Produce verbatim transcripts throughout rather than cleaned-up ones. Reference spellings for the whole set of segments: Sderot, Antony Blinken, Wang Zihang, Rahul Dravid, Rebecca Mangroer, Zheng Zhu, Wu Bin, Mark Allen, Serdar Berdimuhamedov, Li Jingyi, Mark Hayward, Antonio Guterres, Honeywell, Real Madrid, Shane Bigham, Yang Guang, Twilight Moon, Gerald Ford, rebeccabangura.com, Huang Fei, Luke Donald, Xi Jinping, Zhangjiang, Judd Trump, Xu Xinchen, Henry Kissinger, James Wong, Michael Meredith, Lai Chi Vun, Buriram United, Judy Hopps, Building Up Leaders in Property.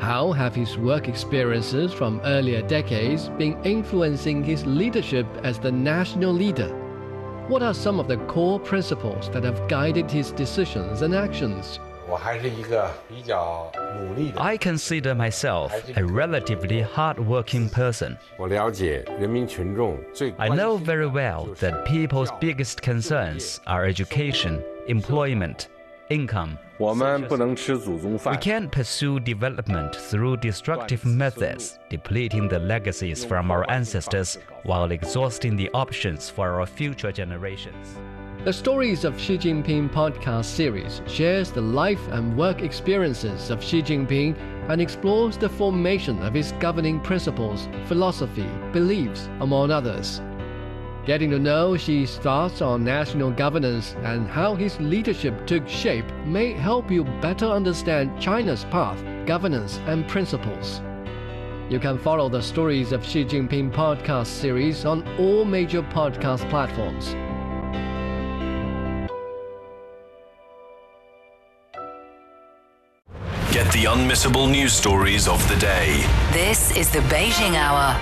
How have his work experiences from earlier decades been influencing his leadership as the national leader? What are some of the core principles that have guided his decisions and actions? I consider myself a relatively hard-working person. I know very well that people's biggest concerns are education, employment, income. We can't pursue development through destructive methods, depleting the legacies from our ancestors while exhausting the options for our future generations. The Stories of Xi Jinping podcast series shares the life and work experiences of Xi Jinping and explores the formation of his governing principles, philosophy, beliefs, among others. Getting to know Xi's thoughts on national governance and how his leadership took shape may help you better understand China's path, governance, and principles. You can follow the Stories of Xi Jinping podcast series on all major podcast platforms. Get the unmissable news stories of the day. This is the Beijing Hour.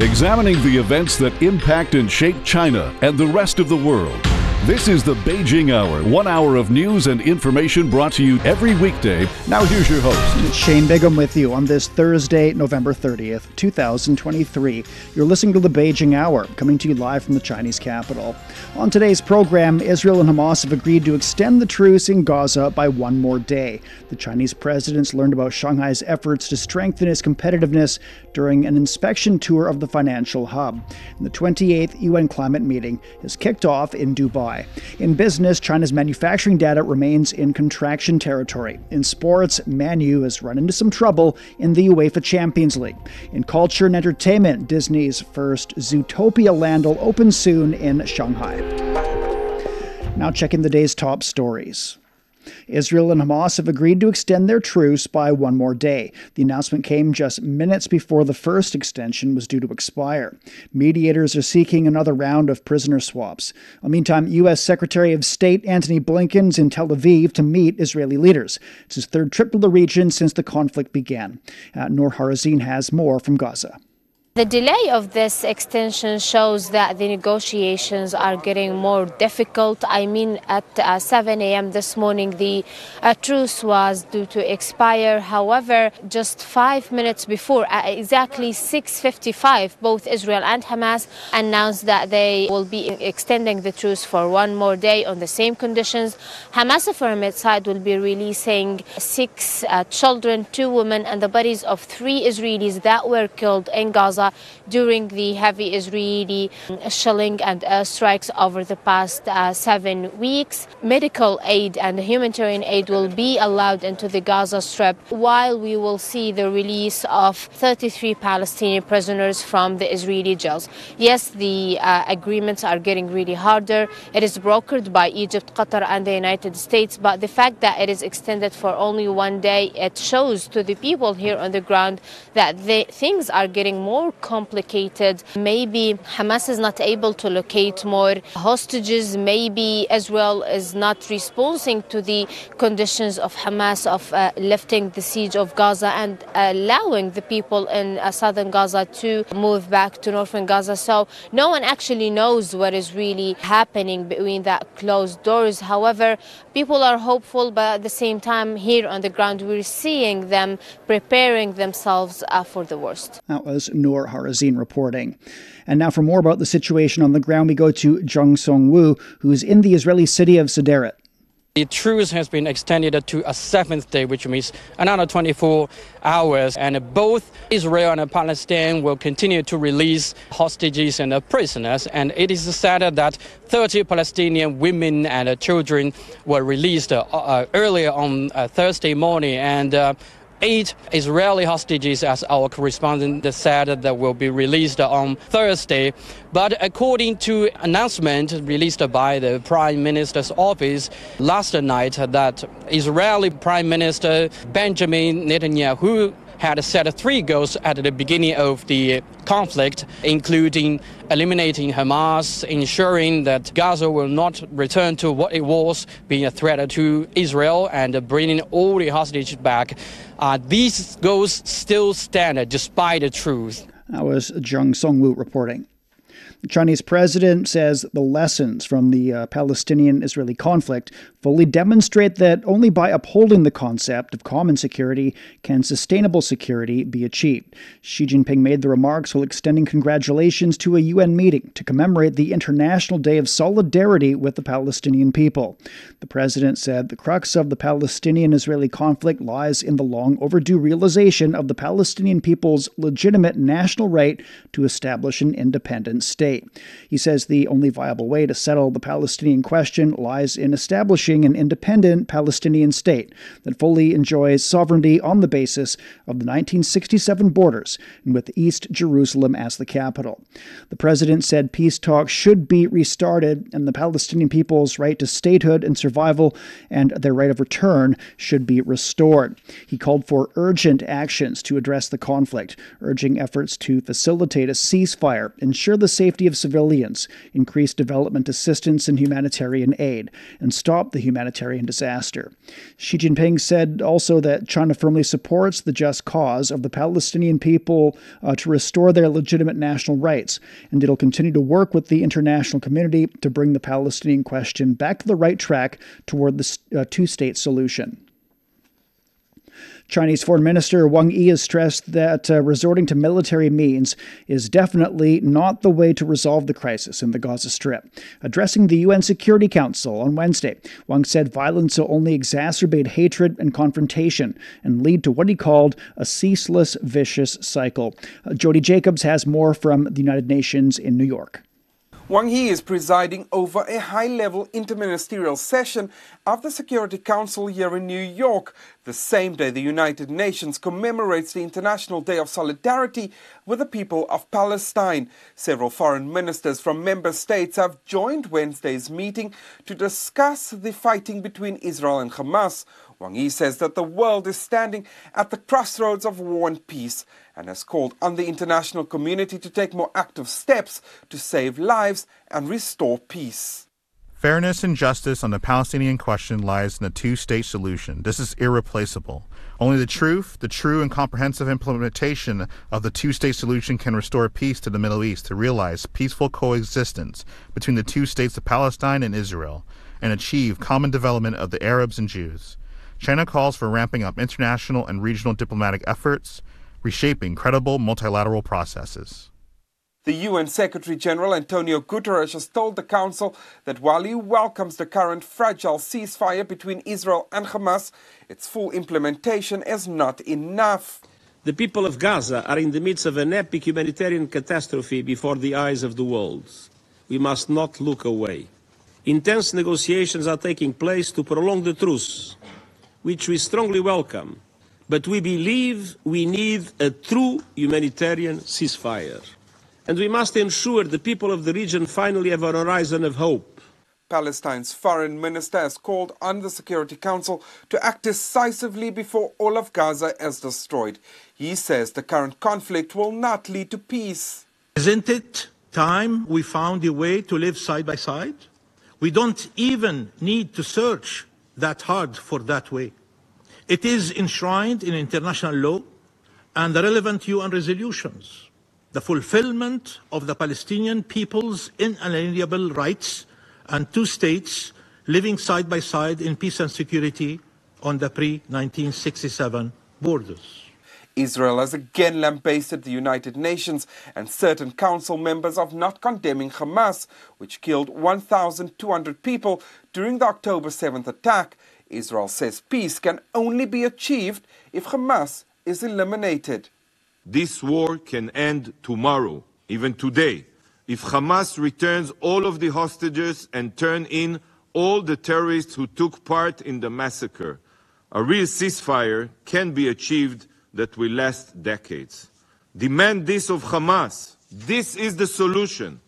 Examining the events that impact and shape China and the rest of the world. This is the Beijing Hour, one hour of news and information brought to you every weekday. Now here's your host. Shane Bigham with you on this Thursday, November thirtieth, two thousand twenty-three. You're listening to the Beijing Hour, coming to you live from the Chinese capital. On today's program, Israel and Hamas have agreed to extend the truce in Gaza by one more day. The Chinese president's learned about Shanghai's efforts to strengthen its competitiveness during an inspection tour of the financial hub. And the twenty-eighth U N climate meeting is kicked off in Dubai. In business, China's manufacturing data remains in contraction territory. In sports, Man U has run into some trouble in the UEFA Champions League. In culture and entertainment, Disney's first Zootopia land will open soon in Shanghai. Now checking the day's top stories. Israel and Hamas have agreed to extend their truce by one more day. The announcement came just minutes before the first extension was due to expire. Mediators are seeking another round of prisoner swaps. In the meantime, U S Secretary of State Antony Blinken is in Tel Aviv to meet Israeli leaders. It's his third trip to the region since the conflict began. Uh, Nour Harazin has more from Gaza. The delay of this extension shows that the negotiations are getting more difficult. I mean, at uh, seven a m this morning, the uh, truce was due to expire. However, just five minutes before, at exactly six fifty-five, both Israel and Hamas announced that they will be extending the truce for one more day on the same conditions. Hamas, from its side, will be releasing six uh, children, two women, and the bodies of three Israelis that were killed in Gaza during the heavy Israeli shelling and airstrikes over the past uh, seven weeks. Medical aid and humanitarian aid will be allowed into the Gaza Strip, while we will see the release of thirty-three Palestinian prisoners from the Israeli jails. Yes, the uh, agreements are getting really harder. It is brokered by Egypt, Qatar, and the United States, but the fact that it is extended for only one day, it shows to the people here on the ground that the things are getting more complicated. Maybe Hamas is not able to locate more hostages. Maybe Israel is not responding to the conditions of Hamas of uh, lifting the siege of Gaza and allowing the people in uh, southern Gaza to move back to northern Gaza. So no one actually knows what is really happening between that closed doors. However, people are hopeful, but at the same time, here on the ground, we're seeing them preparing themselves uh, for the worst. That was Nour Harazin reporting. And now for more about the situation on the ground, we go to Jung Songwoo, who's in the Israeli city of Sderot. The truce has been extended to a seventh day, which means another twenty-four hours, and both Israel and Palestine will continue to release hostages and prisoners, and it is said that thirty Palestinian women and children were released earlier on Thursday morning, and eight Israeli hostages, as our correspondent said, that will be released on Thursday. But according to announcement released by the Prime Minister's office last night, that Israeli Prime Minister Benjamin Netanyahu had set three goals at the beginning of the conflict, including eliminating Hamas, ensuring that Gaza will not return to what it was, being a threat to Israel, and bringing all the hostages back. Uh, these goals still stand despite the truce. That was Jung Songwoo reporting. The Chinese president says the lessons from the uh, Palestinian-Israeli conflict fully demonstrate that only by upholding the concept of common security can sustainable security be achieved. Xi Jinping made the remarks while extending congratulations to a U N meeting to commemorate the International Day of Solidarity with the Palestinian people. The president said the crux of the Palestinian-Israeli conflict lies in the long-overdue realization of the Palestinian people's legitimate national right to establish an independent state. He says the only viable way to settle the Palestinian question lies in establishing an independent Palestinian state that fully enjoys sovereignty on the basis of the nineteen sixty-seven borders and with East Jerusalem as the capital. The president said peace talks should be restarted and the Palestinian people's right to statehood and survival and their right of return should be restored. He called for urgent actions to address the conflict, urging efforts to facilitate a ceasefire, ensure the safety Safety of civilians, increase development assistance and humanitarian aid, and stop the humanitarian disaster. Xi Jinping said also that China firmly supports the just cause of the Palestinian people uh, to restore their legitimate national rights, and it'll continue to work with the international community to bring the Palestinian question back to the right track toward the uh, two-state solution. Chinese Foreign Minister Wang Yi has stressed that uh, resorting to military means is definitely not the way to resolve the crisis in the Gaza Strip. Addressing the U N Security Council on Wednesday, Wang said violence will only exacerbate hatred and confrontation and lead to what he called a ceaseless, vicious cycle. Uh, Jody Jacobs has more from the United Nations in New York. Wang Yi is presiding over a high-level interministerial session of the Security Council here in New York, the same day the United Nations commemorates the International Day of Solidarity with the people of Palestine. Several foreign ministers from member states have joined Wednesday's meeting to discuss the fighting between Israel and Hamas. Wang Yi says that the world is standing at the crossroads of war and peace, and has called on the international community to take more active steps to save lives and restore peace. Fairness and justice on the Palestinian question lies in a two-state solution. This is irreplaceable. Only the truth, the true and comprehensive implementation of the two-state solution can restore peace to the Middle East, to realize peaceful coexistence between the two states of Palestine and Israel and achieve common development of the Arabs and Jews. China calls for ramping up international and regional diplomatic efforts, reshaping credible multilateral processes. The U N Secretary-General Antonio Guterres has told the Council that while he welcomes the current fragile ceasefire between Israel and Hamas, its full implementation is not enough. The people of Gaza are in the midst of an epic humanitarian catastrophe before the eyes of the world. We must not look away. Intense negotiations are taking place to prolong the truce, which we strongly welcome, but we believe we need a true humanitarian ceasefire. And we must ensure the people of the region finally have a horizon of hope. Palestine's foreign minister has called on the Security Council to act decisively before all of Gaza is destroyed. He says the current conflict will not lead to peace. Isn't it time we found a way to live side by side? We don't even need to search that hard for that way. It is enshrined in international law and the relevant U N resolutions. The fulfillment of the Palestinian people's inalienable rights and two states living side by side in peace and security on the pre nineteen sixty-seven borders. Israel has again lambasted the United Nations and certain council members of not condemning Hamas, which killed one thousand two hundred people during the October seventh attack. Israel says peace can only be achieved if Hamas is eliminated. This war can end tomorrow, even today, if Hamas returns all of the hostages and turn in all the terrorists who took part in the massacre. A real ceasefire can be achieved that will last decades. Demand this of Hamas. This is the solution.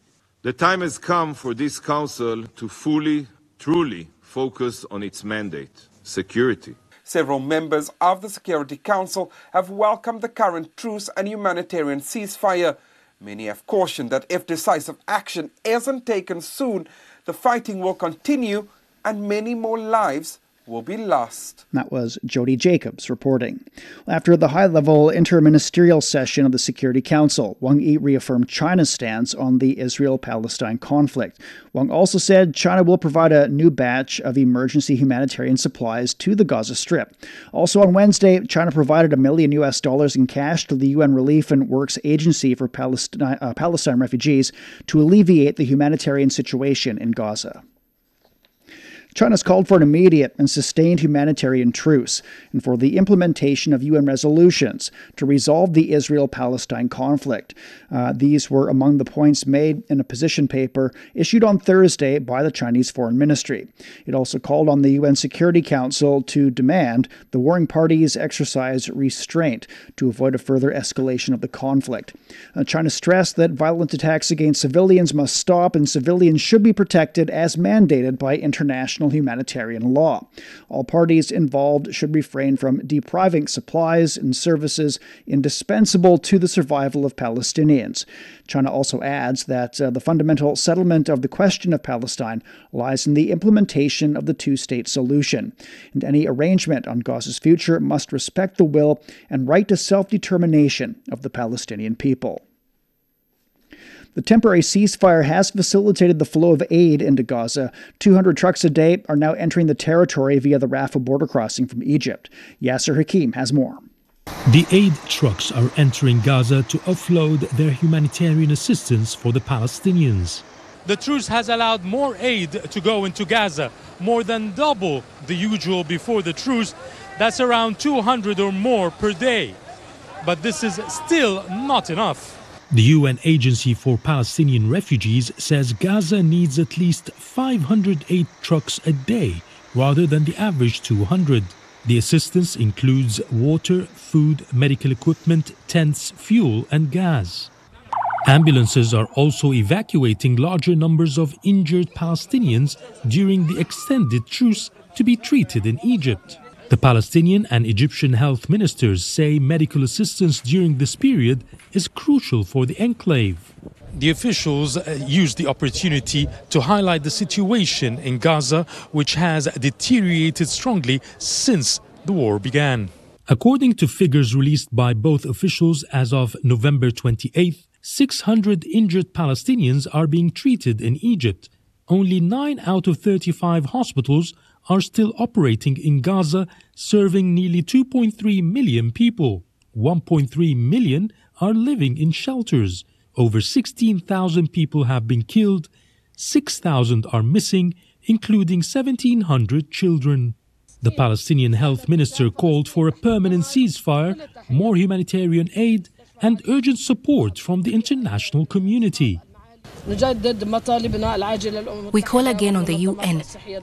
The time has come for this council to fully, truly focus on its mandate, security. Several members of the Security Council have welcomed the current truce and humanitarian ceasefire. Many have cautioned that if decisive action isn't taken soon, the fighting will continue and many more lives will be lost. That was Jody Jacobs reporting. After the high-level interministerial session of the Security Council, Wang Yi reaffirmed China's stance on the Israel-Palestine conflict. Wang also said China will provide a new batch of emergency humanitarian supplies to the Gaza Strip. Also on Wednesday, China provided a million U S dollars in cash to the U N Relief and Works Agency for Palestine, uh, Palestine refugees to alleviate the humanitarian situation in Gaza. China's called for an immediate and sustained humanitarian truce and for the implementation of U N resolutions to resolve the Israel-Palestine conflict. Uh, these were among the points made in a position paper issued on Thursday by the Chinese Foreign Ministry. It also called on the U N Security Council to demand the warring parties exercise restraint to avoid a further escalation of the conflict. Uh, China stressed that violent attacks against civilians must stop and civilians should be protected as mandated by international humanitarian law. All parties involved should refrain from depriving supplies and services indispensable to the survival of Palestinians. China also adds that uh, the fundamental settlement of the question of Palestine lies in the implementation of the two-state solution, and any arrangement on Gaza's future must respect the will and right to self-determination of the Palestinian people. The temporary ceasefire has facilitated the flow of aid into Gaza. two hundred trucks a day are now entering the territory via the Rafah border crossing from Egypt. Yasser Hakim has more. The aid trucks are entering Gaza to offload their humanitarian assistance for the Palestinians. The truce has allowed more aid to go into Gaza, more than double the usual before the truce. That's around two hundred or more per day. But this is still not enough. The U N Agency for Palestinian Refugees says Gaza needs at least five hundred aid trucks a day, rather than the average two hundred. The assistance includes water, food, medical equipment, tents, fuel and gas. Ambulances are also evacuating larger numbers of injured Palestinians during the extended truce to be treated in Egypt. The Palestinian and Egyptian health ministers say medical assistance during this period is crucial for the enclave. The officials used the opportunity to highlight the situation in Gaza, which has deteriorated strongly since the war began. According to figures released by both officials as of November twenty-eighth, six hundred injured Palestinians are being treated in Egypt. Only nine out of thirty-five hospitals are still operating in Gaza, serving nearly two point three million people. one point three million are living in shelters. Over sixteen thousand people have been killed. six thousand are missing, including one thousand seven hundred children. The Palestinian health minister called for a permanent ceasefire, more humanitarian aid, and urgent support from the international community. We call again on the U N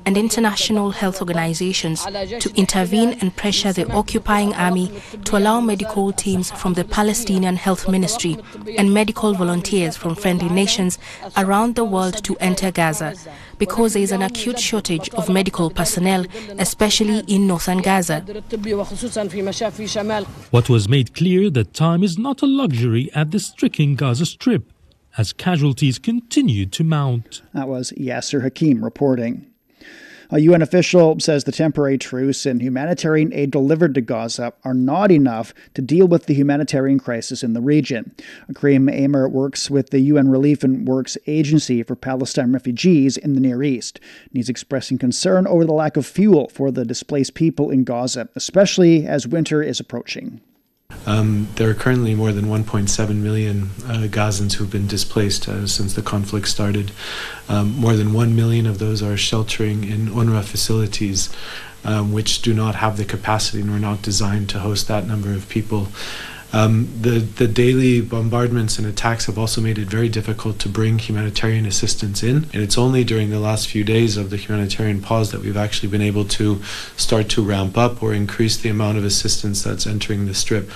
and international health organizations to intervene and pressure the occupying army to allow medical teams from the Palestinian Health Ministry and medical volunteers from friendly nations around the world to enter Gaza, because there is an acute shortage of medical personnel, especially in northern Gaza. What was made clear that time is not a luxury at the stricken Gaza Strip, as casualties continued to mount. That was Yasser Hakim reporting. A U N official says the temporary truce and humanitarian aid delivered to Gaza are not enough to deal with the humanitarian crisis in the region. Kareem Aymer works with the U N Relief and Works Agency for Palestine Refugees in the Near East, and he's expressing concern over the lack of fuel for the displaced people in Gaza, especially as winter is approaching. Um, there are currently more than one point seven million uh, Gazans who've been displaced uh, since the conflict started. Um, more than one million of those are sheltering in UNRWA facilities, um, which do not have the capacity and were not designed to host that number of people. Um, the, the daily bombardments and attacks have also made it very difficult to bring humanitarian assistance in. And it's only during the last few days of the humanitarian pause that we've actually been able to start to ramp up or increase the amount of assistance that's entering the Strip.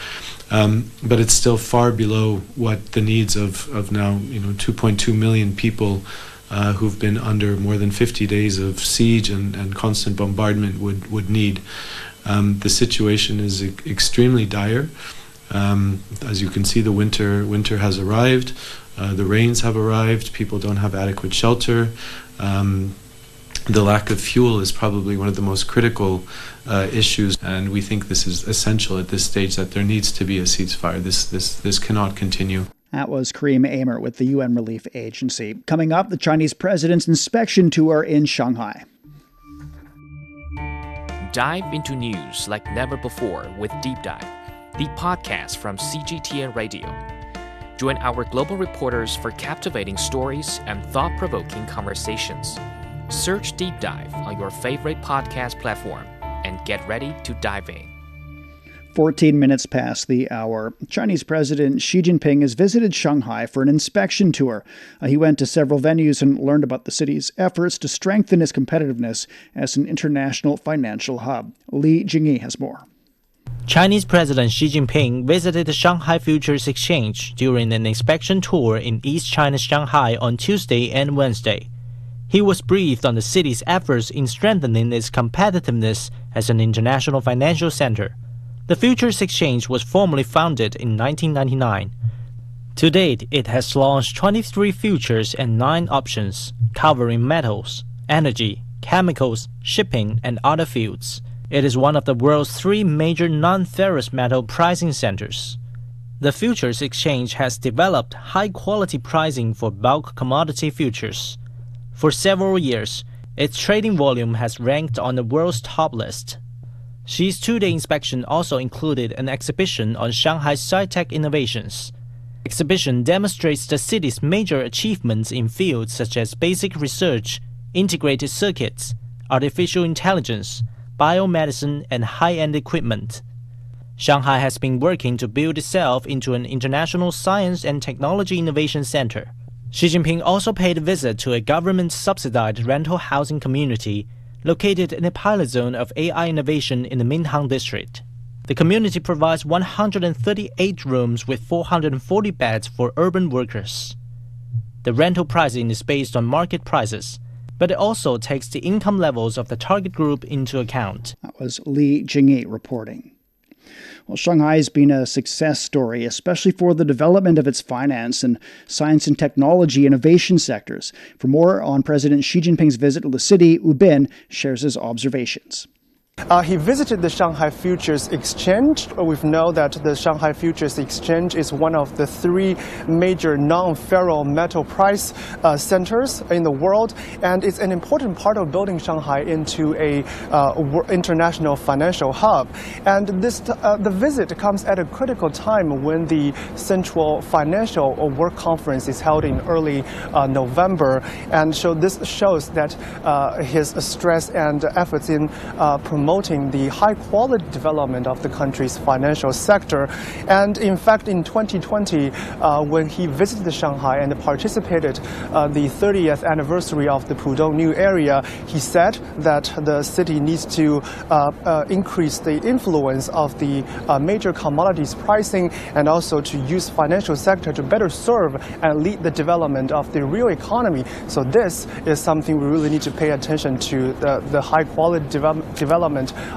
Um, but it's still far below what the needs of, of now, you know, two point two million people uh, who've been under more than fifty days of siege and, and constant bombardment would, would need. Um, the situation is e- extremely dire. Um, as you can see, the winter winter has arrived, uh, the rains have arrived, people don't have adequate shelter. Um, the lack of fuel is probably one of the most critical uh, issues, and we think this is essential at this stage, that there needs to be a ceasefire. This, this, this cannot continue. That was Kareem Aymer with the U N Relief Agency. Coming up, the Chinese president's inspection tour in Shanghai. Dive into news like never before with Deep Dive, the podcast from C G T N Radio. Join our global reporters for captivating stories and thought-provoking conversations. Search Deep Dive on your favorite podcast platform and get ready to dive in. fourteen minutes past the hour. Chinese President Xi Jinping has visited Shanghai for an inspection tour. Uh, he went to several venues and learned about the city's efforts to strengthen its competitiveness as an international financial hub. Li Jingyi has more. Chinese President Xi Jinping visited the Shanghai Futures Exchange during an inspection tour in East China's Shanghai on Tuesday and Wednesday. He was briefed on the city's efforts in strengthening its competitiveness as an international financial center. The Futures Exchange was formally founded in nineteen ninety-nine. To date, it has launched twenty-three futures and nine options, covering metals, energy, chemicals, shipping, and other fields. It is one of the world's three major non-ferrous metal pricing centers. The Futures Exchange has developed high-quality pricing for bulk commodity futures. For several years, its trading volume has ranked on the world's top list. Xi's two-day inspection also included an exhibition on Shanghai's sci-tech innovations. The exhibition demonstrates the city's major achievements in fields such as basic research, integrated circuits, artificial intelligence, biomedicine, and high-end equipment. Shanghai has been working to build itself into an international science and technology innovation center. Xi Jinping also paid a visit to a government-subsidized rental housing community located in a pilot zone of A I innovation in the Minhang district. The community provides one hundred thirty-eight rooms with four hundred forty beds for urban workers. The rental pricing is based on market prices, but it also takes the income levels of the target group into account. That was Li Jingyi reporting. Well, Shanghai has been a success story, especially for the development of its finance and science and technology innovation sectors. For more on President Xi Jinping's visit to the city, Wu Bin shares his observations. Uh, he visited the Shanghai Futures Exchange. We know that the Shanghai Futures Exchange is one of the three major non-ferro metal price uh, centers in the world, and it's an important part of building Shanghai into a uh, international financial hub. And this, uh, the visit comes at a critical time when the Central Financial Work Conference is held in early uh, November, and so this shows that uh, his stress and efforts in uh, promoting promoting the high-quality development of the country's financial sector. And in fact, in twenty twenty, uh, when he visited Shanghai and participated uh, the thirtieth anniversary of the Pudong New Area, he said that the city needs to uh, uh, increase the influence of the uh, major commodities pricing and also to use financial sector to better serve and lead the development of the real economy. So this is something we really need to pay attention to, the, the high-quality development development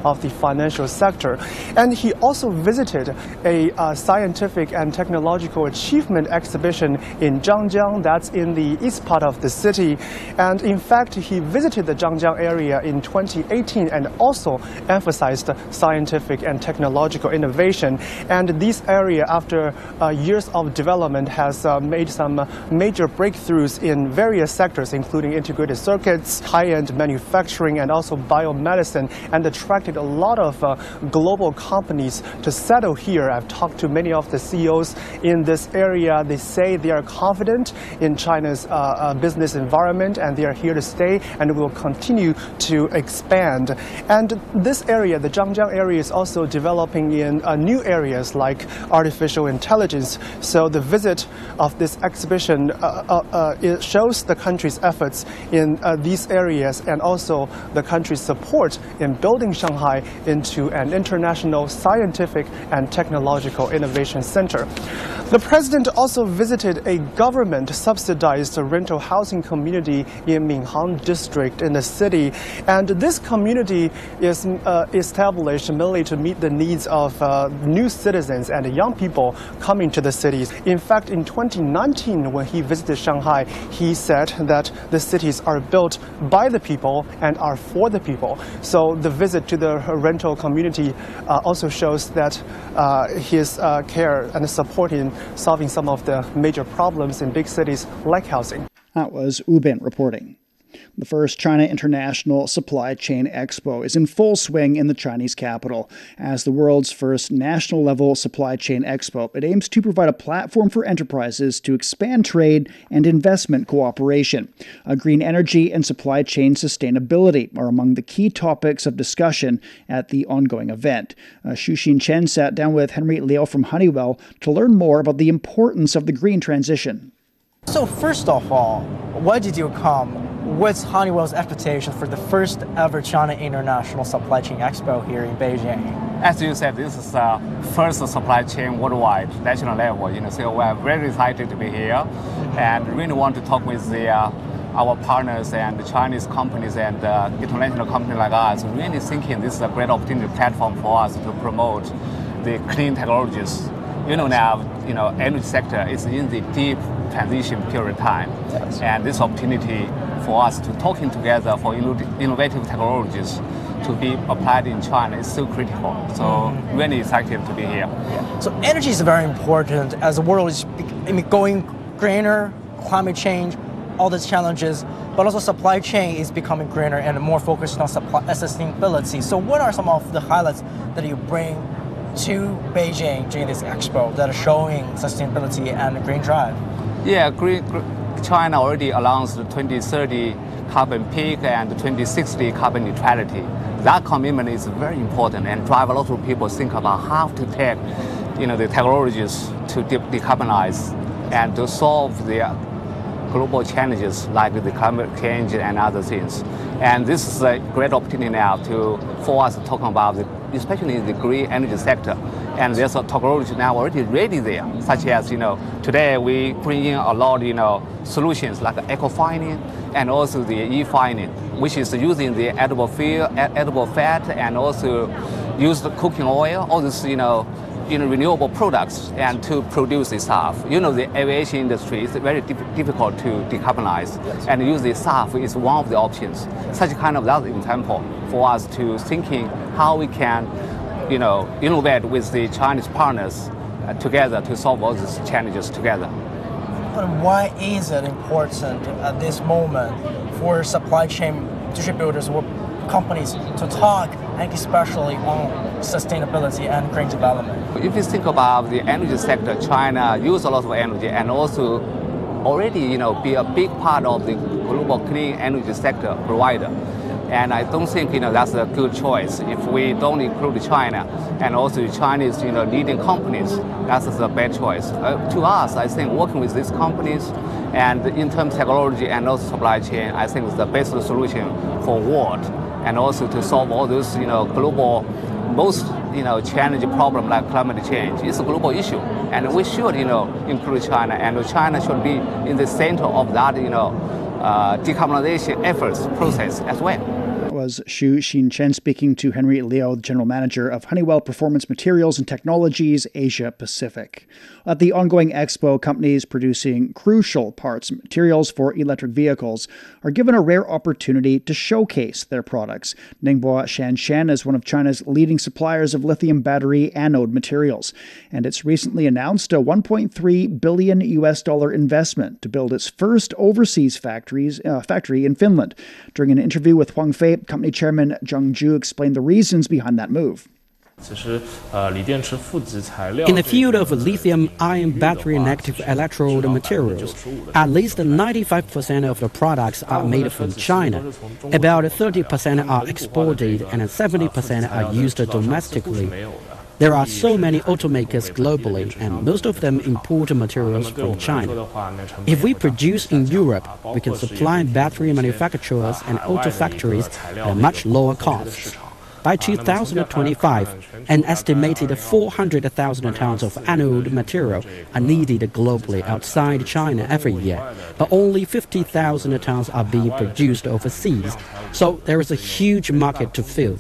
of the financial sector. And he also visited a uh, scientific and technological achievement exhibition in Zhangjiang, that's in the east part of the city. And in fact, he visited the Zhangjiang area in twenty eighteen and also emphasized scientific and technological innovation. And this area, after uh, years of development, has uh, made some major breakthroughs in various sectors, including integrated circuits, high-end manufacturing, and also biomedicine. And and attracted a lot of uh, global companies to settle here. I've talked to many of the C E Os in this area. They say they are confident in China's uh, uh, business environment, and they are here to stay and will continue to expand. And this area, the Zhangjiang area, is also developing in uh, new areas like artificial intelligence. So the visit of this exhibition uh, uh, uh, it shows the country's efforts in uh, these areas and also the country's support in building Shanghai into an international scientific and technological innovation center. The president also visited a government-subsidized rental housing community in Minhang District in the city, and this community is uh, established mainly to meet the needs of uh, new citizens and young people coming to the cities. In fact, in twenty nineteen, when he visited Shanghai, he said that the cities are built by the people and are for the people. So the visit to the rental community uh, also shows that uh, his uh, care and support in solving some of the major problems in big cities like housing. That was Wu Bin reporting. The first China International Supply Chain Expo is in full swing in the Chinese capital. As the world's first national-level supply chain expo, it aims to provide a platform for enterprises to expand trade and investment cooperation. A green energy and supply chain sustainability are among the key topics of discussion at the ongoing event. Uh, Xu Xinchen sat down with Henry Liu from Honeywell to learn more about the importance of the green transition. So first of all, why did you come? What's Honeywell's expectation for the first ever China International Supply Chain Expo here in Beijing? As you said, this is the uh, first supply chain worldwide, national level. You know, so we're very excited to be here and really want to talk with the, uh, our partners and the Chinese companies and uh, international companies like us, really thinking this is a great opportunity platform for us to promote the clean technologies. You know, now, you know, energy sector is in the deep transition period time, and this opportunity for us to talking together for innovative technologies to be applied in China is so critical. So really excited to be here. Yeah. So energy is very important as the world is going greener, climate change, all the challenges, but also supply chain is becoming greener and more focused on supply sustainability. So what are some of the highlights that you bring to Beijing during this expo that are showing sustainability and the green drive? Yeah, green. green. China already announced the twenty thirty carbon peak and the twenty sixty carbon neutrality. That commitment is very important and drive a lot of people think about how to take, you know, the technologies to de decarbonize and to solve the global challenges like the climate change and other things. And this is a great opportunity now to for us to talk about, the, especially the green energy sector. And there's a technology now already ready there, such as, you know, today we bring in a lot, you know, solutions like eco-fining and also the e-fining, which is using the edible fuel, edible fat, and also use the cooking oil, all this, you know, you know, renewable products, and to produce the S A F. You know, the aviation industry is very dif difficult to decarbonize, yes. And use the S A F is one of the options. Such kind of that example for us to thinking how we can, you know, innovate with the Chinese partners uh, together to solve all these challenges together. But why is it important at this moment for supply chain distributors or companies to talk, especially on sustainability and green development? If you think about the energy sector, China uses a lot of energy and also already, you know, be a big part of the global clean energy sector provider. And I don't think, you know, that's a good choice. If we don't include China and also Chinese, you know, leading companies, that's a bad choice. Uh, to us, I think working with these companies and in terms of technology and also supply chain, I think it's the best solution for world and also to solve all those, you know, global most, you know, challenging problem like climate change. It's a global issue, and we should, you know, include China, and China should be in the center of that, you know, Uh, decarbonization efforts process as well. That was Xu Xinchen speaking to Henry Liu, General Manager of Honeywell Performance Materials and Technologies Asia Pacific. At the ongoing expo, companies producing crucial parts and materials for electric vehicles are given a rare opportunity to showcase their products. Ningbo Shanshan is one of China's leading suppliers of lithium battery anode materials, and it's recently announced a one point three billion U S dollar investment to build its first overseas factories, uh, factory in Finland. During an interview with Huang Fei, company chairman Zheng Zhu explained the reasons behind that move. In the field of lithium-ion battery-inactive electrode materials, at least ninety-five percent of the products are made from China. About thirty percent are exported and seventy percent are used domestically. There are so many automakers globally, and most of them import materials from China. If we produce in Europe, we can supply battery manufacturers and auto factories at much lower costs. By two thousand twenty-five, an estimated four hundred thousand tons of anode material are needed globally outside China every year, but only fifty thousand tons are being produced overseas, so there is a huge market to fill.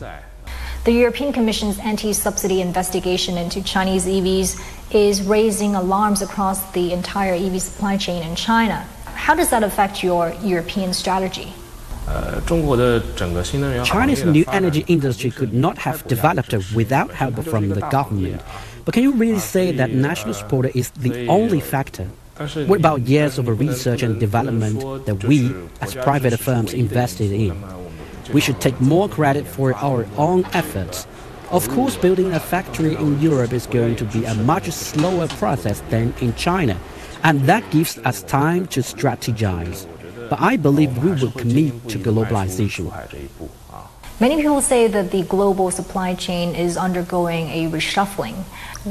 The European Commission's anti-subsidy investigation into Chinese E Vs is raising alarms across the entire E V supply chain in China. How does that affect your European strategy? China's new energy industry could not have developed without help from the government. But can you really say that national support is the only factor? What about years of research and development that we, as private firms, invested in? We should take more credit for our own efforts. Of course, building a factory in Europe is going to be a much slower process than in China, and that gives us time to strategize. But I believe we will commit to globalization. Many people say that the global supply chain is undergoing a reshuffling.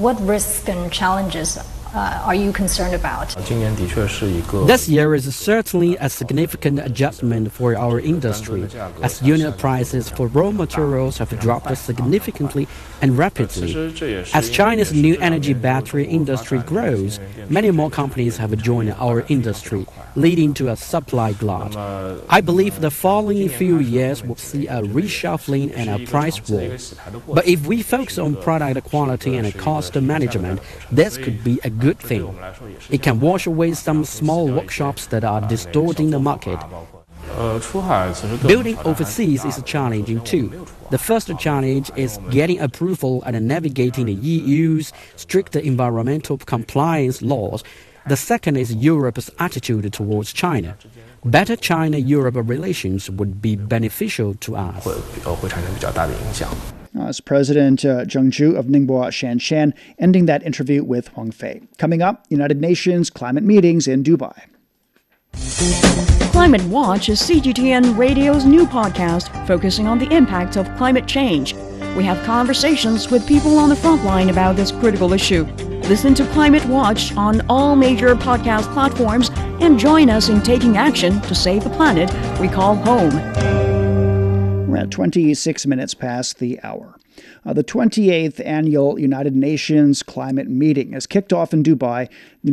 What risks and challenges Uh, are you concerned about? This year is certainly a significant adjustment for our industry, as unit prices for raw materials have dropped significantly and rapidly. As China's new energy battery industry grows, many more companies have joined our industry, leading to a supply glut. I believe the following few years will see a reshuffling and a price war. But if we focus on product quality and cost management, this could be a good Good thing. It can wash away some small workshops that are distorting the market. Building overseas is challenging too. The first challenge is getting approval and navigating the E U's strict environmental compliance laws. The second is Europe's attitude towards China. Better China-Europe relations would be beneficial to us. As President uh, Zheng Zhu of Ningbo Shanshan, ending that interview with Huang Fei. Coming up, United Nations climate meetings in Dubai. Climate Watch is C G T N Radio's new podcast focusing on the impacts of climate change. We have conversations with people on the front line about this critical issue. Listen to Climate Watch on all major podcast platforms and join us in taking action to save the planet we call home. We're at twenty-six minutes past the hour. Uh, the twenty-eighth Annual United Nations Climate Meeting is kicked off in Dubai,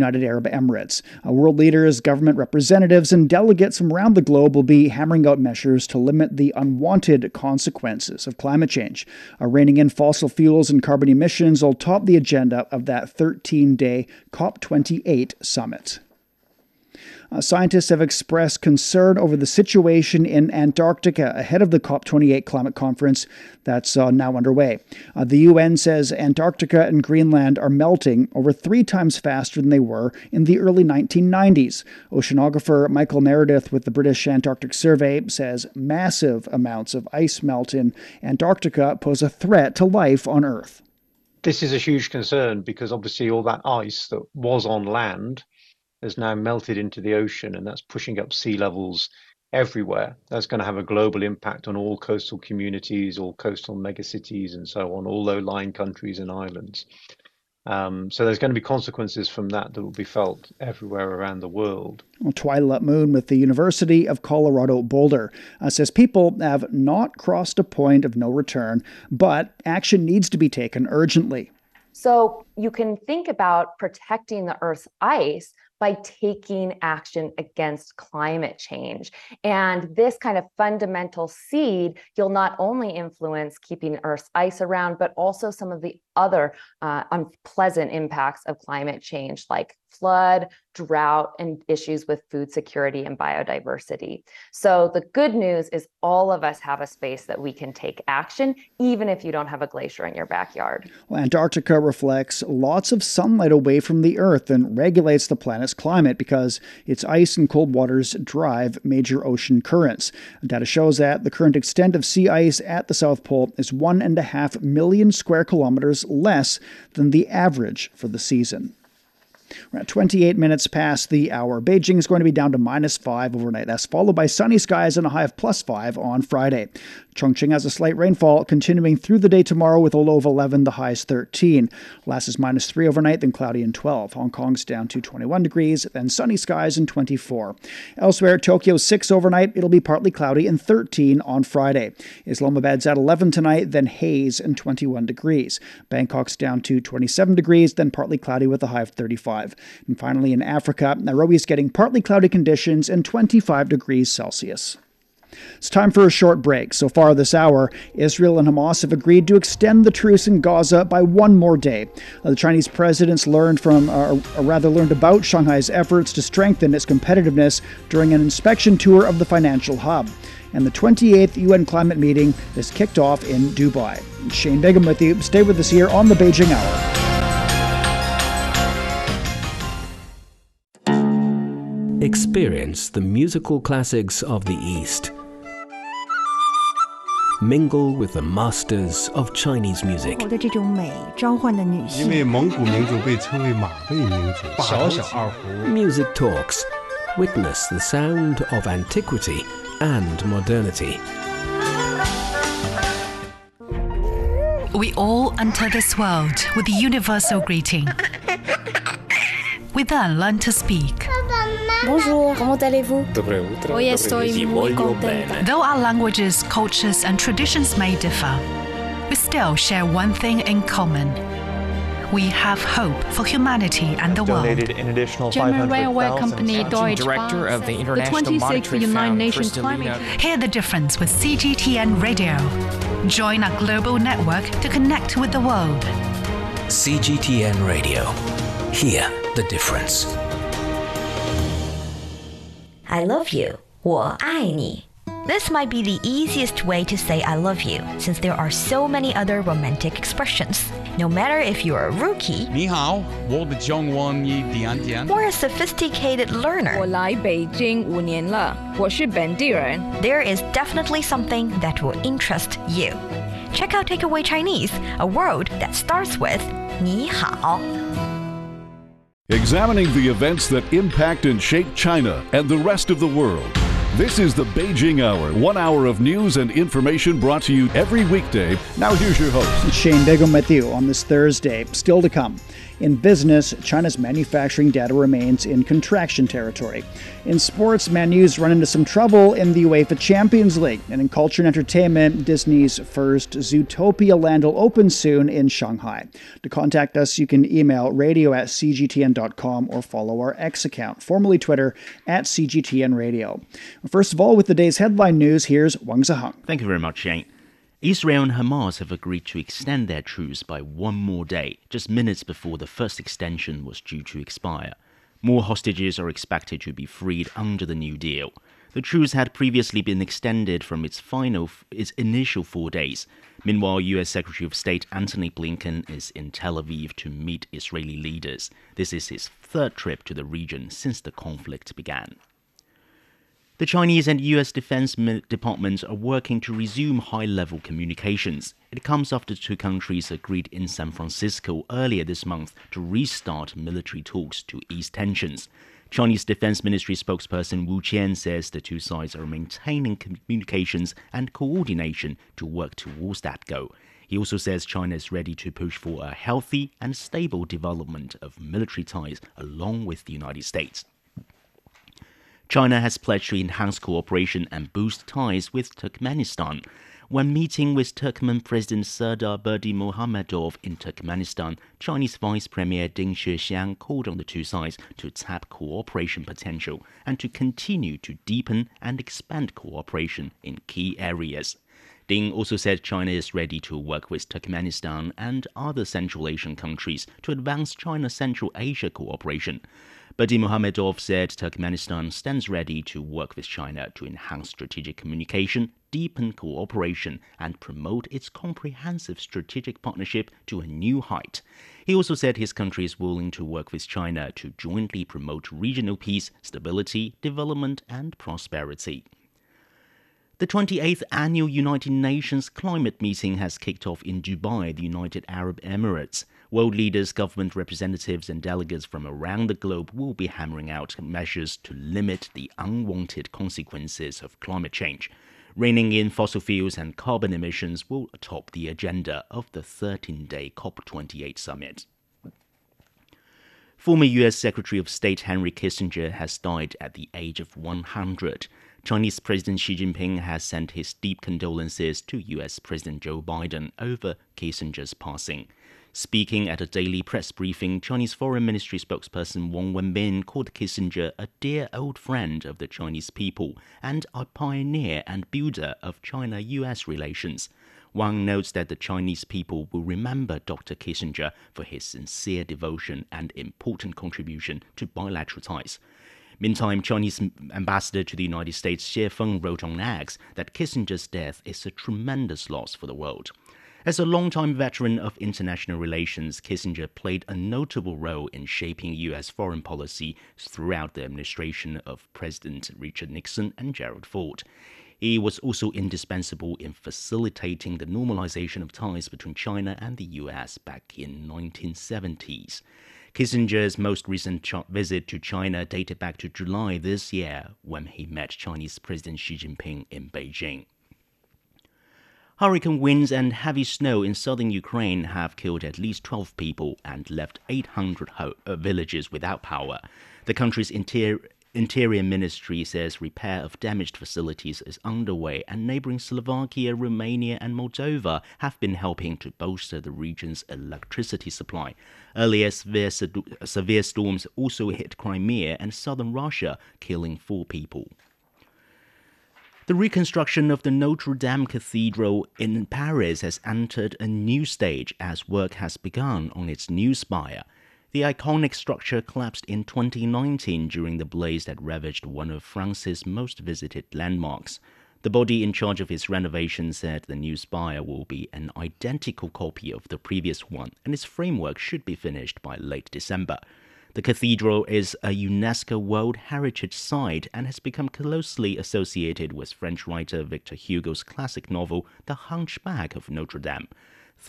United Arab Emirates. Uh, world leaders, government representatives, and delegates from around the globe will be hammering out measures to limit the unwanted consequences of climate change. Uh, reining in fossil fuels and carbon emissions will top the agenda of that thirteen-day COP twenty-eight summit. Uh, scientists have expressed concern over the situation in Antarctica ahead of the COP twenty-eight climate conference that's uh, now underway. Uh, the U N says Antarctica and Greenland are melting over three times faster than they were in the early nineteen nineties. Oceanographer Michael Meredith with the British Antarctic Survey says massive amounts of ice melt in Antarctica pose a threat to life on Earth. This is a huge concern because obviously all that ice that was on land has now melted into the ocean, and that's pushing up sea levels everywhere. That's going to have a global impact on all coastal communities, all coastal megacities, and so on, all low-lying countries and islands. Um, so there's going to be consequences from that that will be felt everywhere around the world. Well, Twilight Moon with the University of Colorado Boulder uh, says people have not crossed a point of no return, but action needs to be taken urgently. So you can think about protecting the Earth's ice by taking action against climate change. And this kind of fundamental seed, you'll not only influence keeping Earth's ice around, but also some of the other uh, unpleasant impacts of climate change, like flood, drought, and issues with food security and biodiversity. So the good news is all of us have a space that we can take action, even if you don't have a glacier in your backyard. Well, Antarctica reflects lots of sunlight away from the Earth and regulates the planet's climate because its ice and cold waters drive major ocean currents. Data shows that the current extent of sea ice at the South Pole is one and a half million square kilometers less than the average for the season. We're at twenty-eight minutes past the hour. Beijing is going to be down to minus five overnight. That's followed by sunny skies and a high of plus five on Friday. Chongqing has a slight rainfall continuing through the day tomorrow with a low of eleven, the high is thirteen. Laos is minus three overnight, then cloudy and twelve. Hong Kong's down to twenty-one degrees, then sunny skies and twenty-four. Elsewhere, Tokyo six overnight. It'll be partly cloudy and thirteen on Friday. Islamabad's at eleven tonight, then haze and twenty-one degrees. Bangkok's down to twenty-seven degrees, then partly cloudy with a high of thirty-five. And finally, in Africa, Nairobi is getting partly cloudy conditions and twenty-five degrees Celsius. It's time for a short break. So far this hour, Israel and Hamas have agreed to extend the truce in Gaza by one more day. The Chinese president's learned from, or rather learned about Shanghai's efforts to strengthen its competitiveness during an inspection tour of the financial hub. And the twenty-eighth U N climate meeting is kicked off in Dubai. Shane Begum with you. Stay with us here on the Beijing Hour. Experience the musical classics of the East. Mingle with the masters of Chinese music. Music Talks. Witness the sound of antiquity and modernity. We all enter this world with a universal greeting. We then learn to speak. Bonjour, comment allez-vous? Hoy estoy muy contenta. Though our languages, cultures, and traditions may differ, we still share one thing in common. We have hope for humanity and the world. An additional German railway company Deutsche Director of the International Monetary Fund. Hear the difference with C G T N Radio. Join our global network to connect with the world. C G T N Radio. Hear the difference. I love you. 我爱你. This might be the easiest way to say I love you, since there are so many other romantic expressions. No matter if you're a rookie, 你好, 我的中文一点点, or a sophisticated learner, 我来北京五年了, 我是本地人, there is definitely something that will interest you. Check out Takeaway Chinese, a word that starts with 你好. Examining the events that impact and shape China and the rest of the world. This is the Beijing Hour, one hour of news and information brought to you every weekday. Now here's your host. Shane Begum with you on this Thursday. Still to come. In business, China's manufacturing data remains in contraction territory. In sports, Man U's run into some trouble in the UEFA Champions League. And in culture and entertainment, Disney's first Zootopia land will open soon in Shanghai. To contact us, you can email radio at c g t n dot com or follow our X account, formerly Twitter, at C G T N Radio. First of all, with the day's headline news, here's Wang Zihang. Thank you very much, Shane. Israel and Hamas have agreed to extend their truce by one more day, just minutes before the first extension was due to expire. More hostages are expected to be freed under the new deal. The truce had previously been extended from its final, its initial four days. Meanwhile, U S Secretary of State Antony Blinken is in Tel Aviv to meet Israeli leaders. This is his third trip to the region since the conflict began. The Chinese and U S defense departments are working to resume high-level communications. It comes after two countries agreed in San Francisco earlier this month to restart military talks to ease tensions. Chinese Defense Ministry spokesperson Wu Qian says the two sides are maintaining communications and coordination to work towards that goal. He also says China is ready to push for a healthy and stable development of military ties along with the United States. China has pledged to enhance cooperation and boost ties with Turkmenistan. When meeting with Turkmen President Serdar Berdimuhamedov in Turkmenistan, Chinese Vice Premier Ding Xuexiang called on the two sides to tap cooperation potential and to continue to deepen and expand cooperation in key areas. Ding also said China is ready to work with Turkmenistan and other Central Asian countries to advance China's Central Asia cooperation. Berdimuhamedov said Turkmenistan stands ready to work with China to enhance strategic communication, deepen cooperation, and promote its comprehensive strategic partnership to a new height. He also said his country is willing to work with China to jointly promote regional peace, stability, development, and prosperity. The twenty-eighth Annual United Nations Climate Meeting has kicked off in Dubai, the United Arab Emirates. World leaders, government representatives and delegates from around the globe will be hammering out measures to limit the unwanted consequences of climate change. Reining in fossil fuels and carbon emissions will top the agenda of the thirteen-day COP twenty-eight summit. Former U S Secretary of State Henry Kissinger has died at the age of one hundred. Chinese President Xi Jinping has sent his deep condolences to U S President Joe Biden over Kissinger's passing. Speaking at a daily press briefing, Chinese Foreign Ministry spokesperson Wang Wenbin called Kissinger a dear old friend of the Chinese people and a pioneer and builder of China-U S relations. Wang notes that the Chinese people will remember Doctor Kissinger for his sincere devotion and important contribution to bilateral ties. Meantime, Chinese ambassador to the United States Xie Feng wrote on X that Kissinger's death is a tremendous loss for the world. As a longtime veteran of international relations, Kissinger played a notable role in shaping U S foreign policy throughout the administration of President Richard Nixon and Gerald Ford. He was also indispensable in facilitating the normalization of ties between China and the U S back in the nineteen seventies. Kissinger's most recent visit to China dated back to July this year, when he met Chinese President Xi Jinping in Beijing. Hurricane winds and heavy snow in southern Ukraine have killed at least twelve people and left eight hundred ho- uh, villages without power. The country's interior Interior Ministry says repair of damaged facilities is underway, and neighboring Slovakia, Romania and Moldova have been helping to bolster the region's electricity supply. Earlier, severe, severe storms also hit Crimea and southern Russia, killing four people. The reconstruction of the Notre Dame Cathedral in Paris has entered a new stage as work has begun on its new spire. The iconic structure collapsed in twenty nineteen during the blaze that ravaged one of France's most visited landmarks. The body in charge of its renovation said the new spire will be an identical copy of the previous one, and its framework should be finished by late December. The cathedral is a UNESCO World Heritage Site and has become closely associated with French writer Victor Hugo's classic novel The Hunchback of Notre Dame.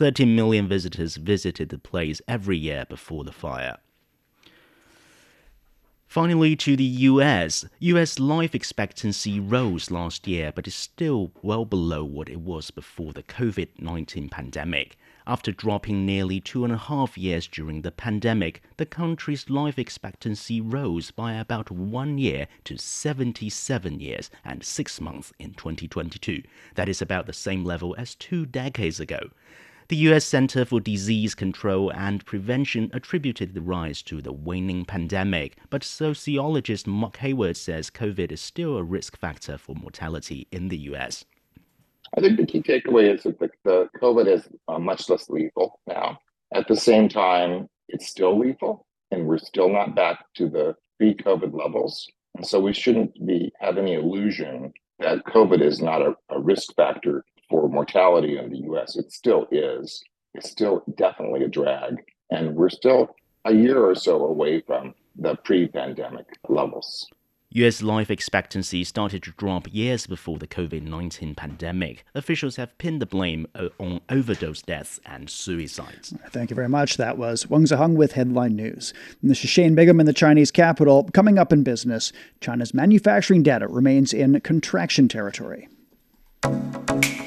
thirteen million visitors visited the place every year before the fire. Finally, to the U S. U S life expectancy rose last year, but is still well below what it was before the COVID nineteen pandemic. After dropping nearly two and a half years during the pandemic, the country's life expectancy rose by about one year to seventy-seven years and six months in twenty twenty-two. That is about the same level as two decades ago. The U S Center for Disease Control and Prevention attributed the rise to the waning pandemic, but sociologist Mark Hayward says COVID is still a risk factor for mortality in the U S. I think the key takeaway is that the, the COVID is uh, much less lethal now. At the same time, it's still lethal, and we're still not back to the pre-COVID levels. And so we shouldn't be have any illusion that COVID is not a, a risk factor for mortality in the U S. It still is. It's still definitely a drag. And we're still a year or so away from the pre-pandemic levels. U S life expectancy started to drop years before the COVID nineteen pandemic. Officials have pinned the blame on overdose deaths and suicides. Thank you very much. That was Wang Ziheng with Headline News. And this is Shane Bigham in the Chinese capital. Coming up in business, China's manufacturing data remains in contraction territory.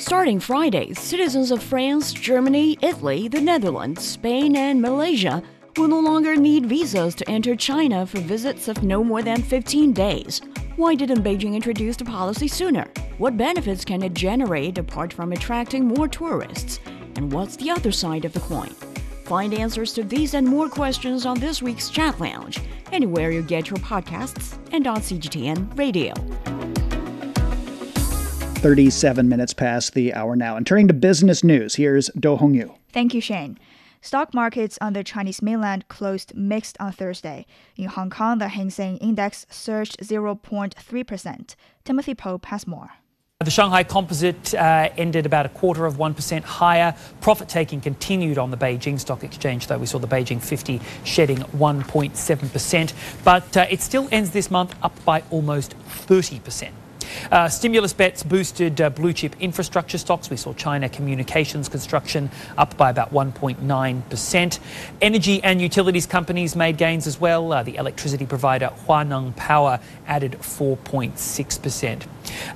Starting Friday, citizens of France, Germany, Italy, the Netherlands, Spain, and Malaysia will no longer need visas to enter China for visits of no more than fifteen days. Why didn't Beijing introduce the policy sooner? What benefits can it generate apart from attracting more tourists? And what's the other side of the coin? Find answers to these and more questions on this week's Chat Lounge, anywhere you get your podcasts and on C G T N Radio. thirty-seven minutes past the hour now. And turning to business news, here's Do Hongyu. Thank you, Shane. Stock markets on the Chinese mainland closed mixed on Thursday. In Hong Kong, the Hang Seng Index surged zero point three percent. Timothy Pope has more. The Shanghai Composite uh, ended about a quarter of one percent higher. Profit-taking continued on the Beijing Stock Exchange, though we saw the Beijing fifty shedding one point seven percent. But uh, it still ends this month up by almost thirty percent. Uh, stimulus bets boosted uh, blue-chip infrastructure stocks. We saw China Communications Construction up by about one point nine percent. Energy and utilities companies made gains as well. Uh, the electricity provider Huaneng Power added four point six percent.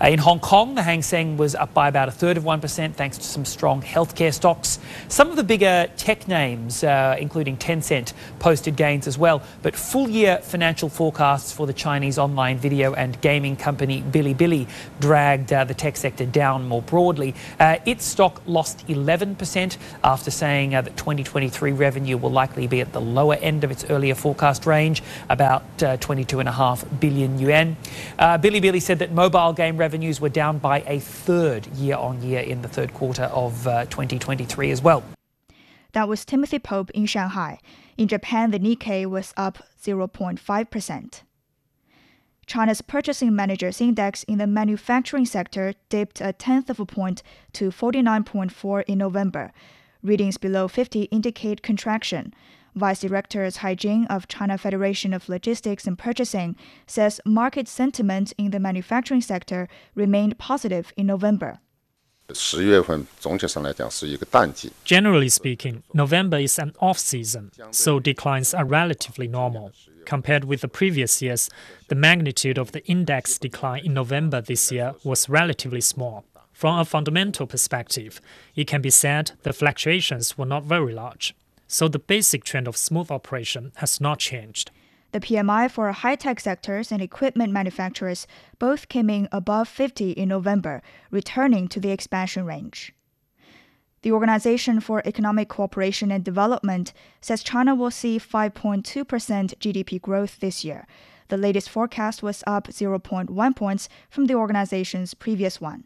Uh, in Hong Kong, the Hang Seng was up by about a third of one percent thanks to some strong healthcare stocks. Some of the bigger tech names, uh, including Tencent, posted gains as well. But full-year financial forecasts for the Chinese online video and gaming company Bilibili dragged uh, the tech sector down more broadly. Uh, its stock lost eleven percent after saying uh, that twenty twenty-three revenue will likely be at the lower end of its earlier forecast range, about uh, twenty-two point five billion yuan. Uh, Bilibili said that mobile game revenues were down by a third year on year in the third quarter of uh, twenty twenty-three as well. That was Timothy Pope in Shanghai. In Japan, the Nikkei was up zero point five percent. China's Purchasing Managers' Index in the manufacturing sector dipped a tenth of a point to forty-nine point four in November. Readings below fifty indicate contraction. Vice Director Xi Jinping of China Federation of Logistics and Purchasing says market sentiment in the manufacturing sector remained positive in November. Generally speaking, November is an off-season, so declines are relatively normal. Compared with the previous years, the magnitude of the index decline in November this year was relatively small. From a fundamental perspective, it can be said the fluctuations were not very large. So the basic trend of smooth operation has not changed. The P M I for high-tech sectors and equipment manufacturers both came in above fifty in November, returning to the expansion range. The Organization for Economic Cooperation and Development says China will see five point two percent G D P growth this year. The latest forecast was up zero point one points from the organization's previous one.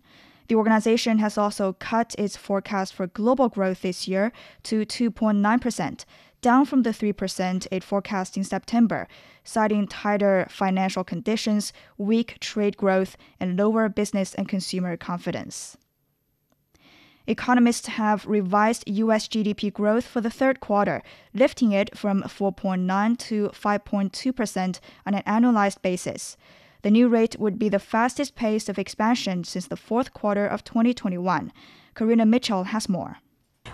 The organization has also cut its forecast for global growth this year to two point nine percent. down from the three percent it forecast in September, citing tighter financial conditions, weak trade growth, and lower business and consumer confidence. Economists have revised U S G D P growth for the third quarter, lifting it from four point nine percent to five point two percent on an annualized basis. The new rate would be the fastest pace of expansion since the fourth quarter of twenty twenty-one. Karina Mitchell has more.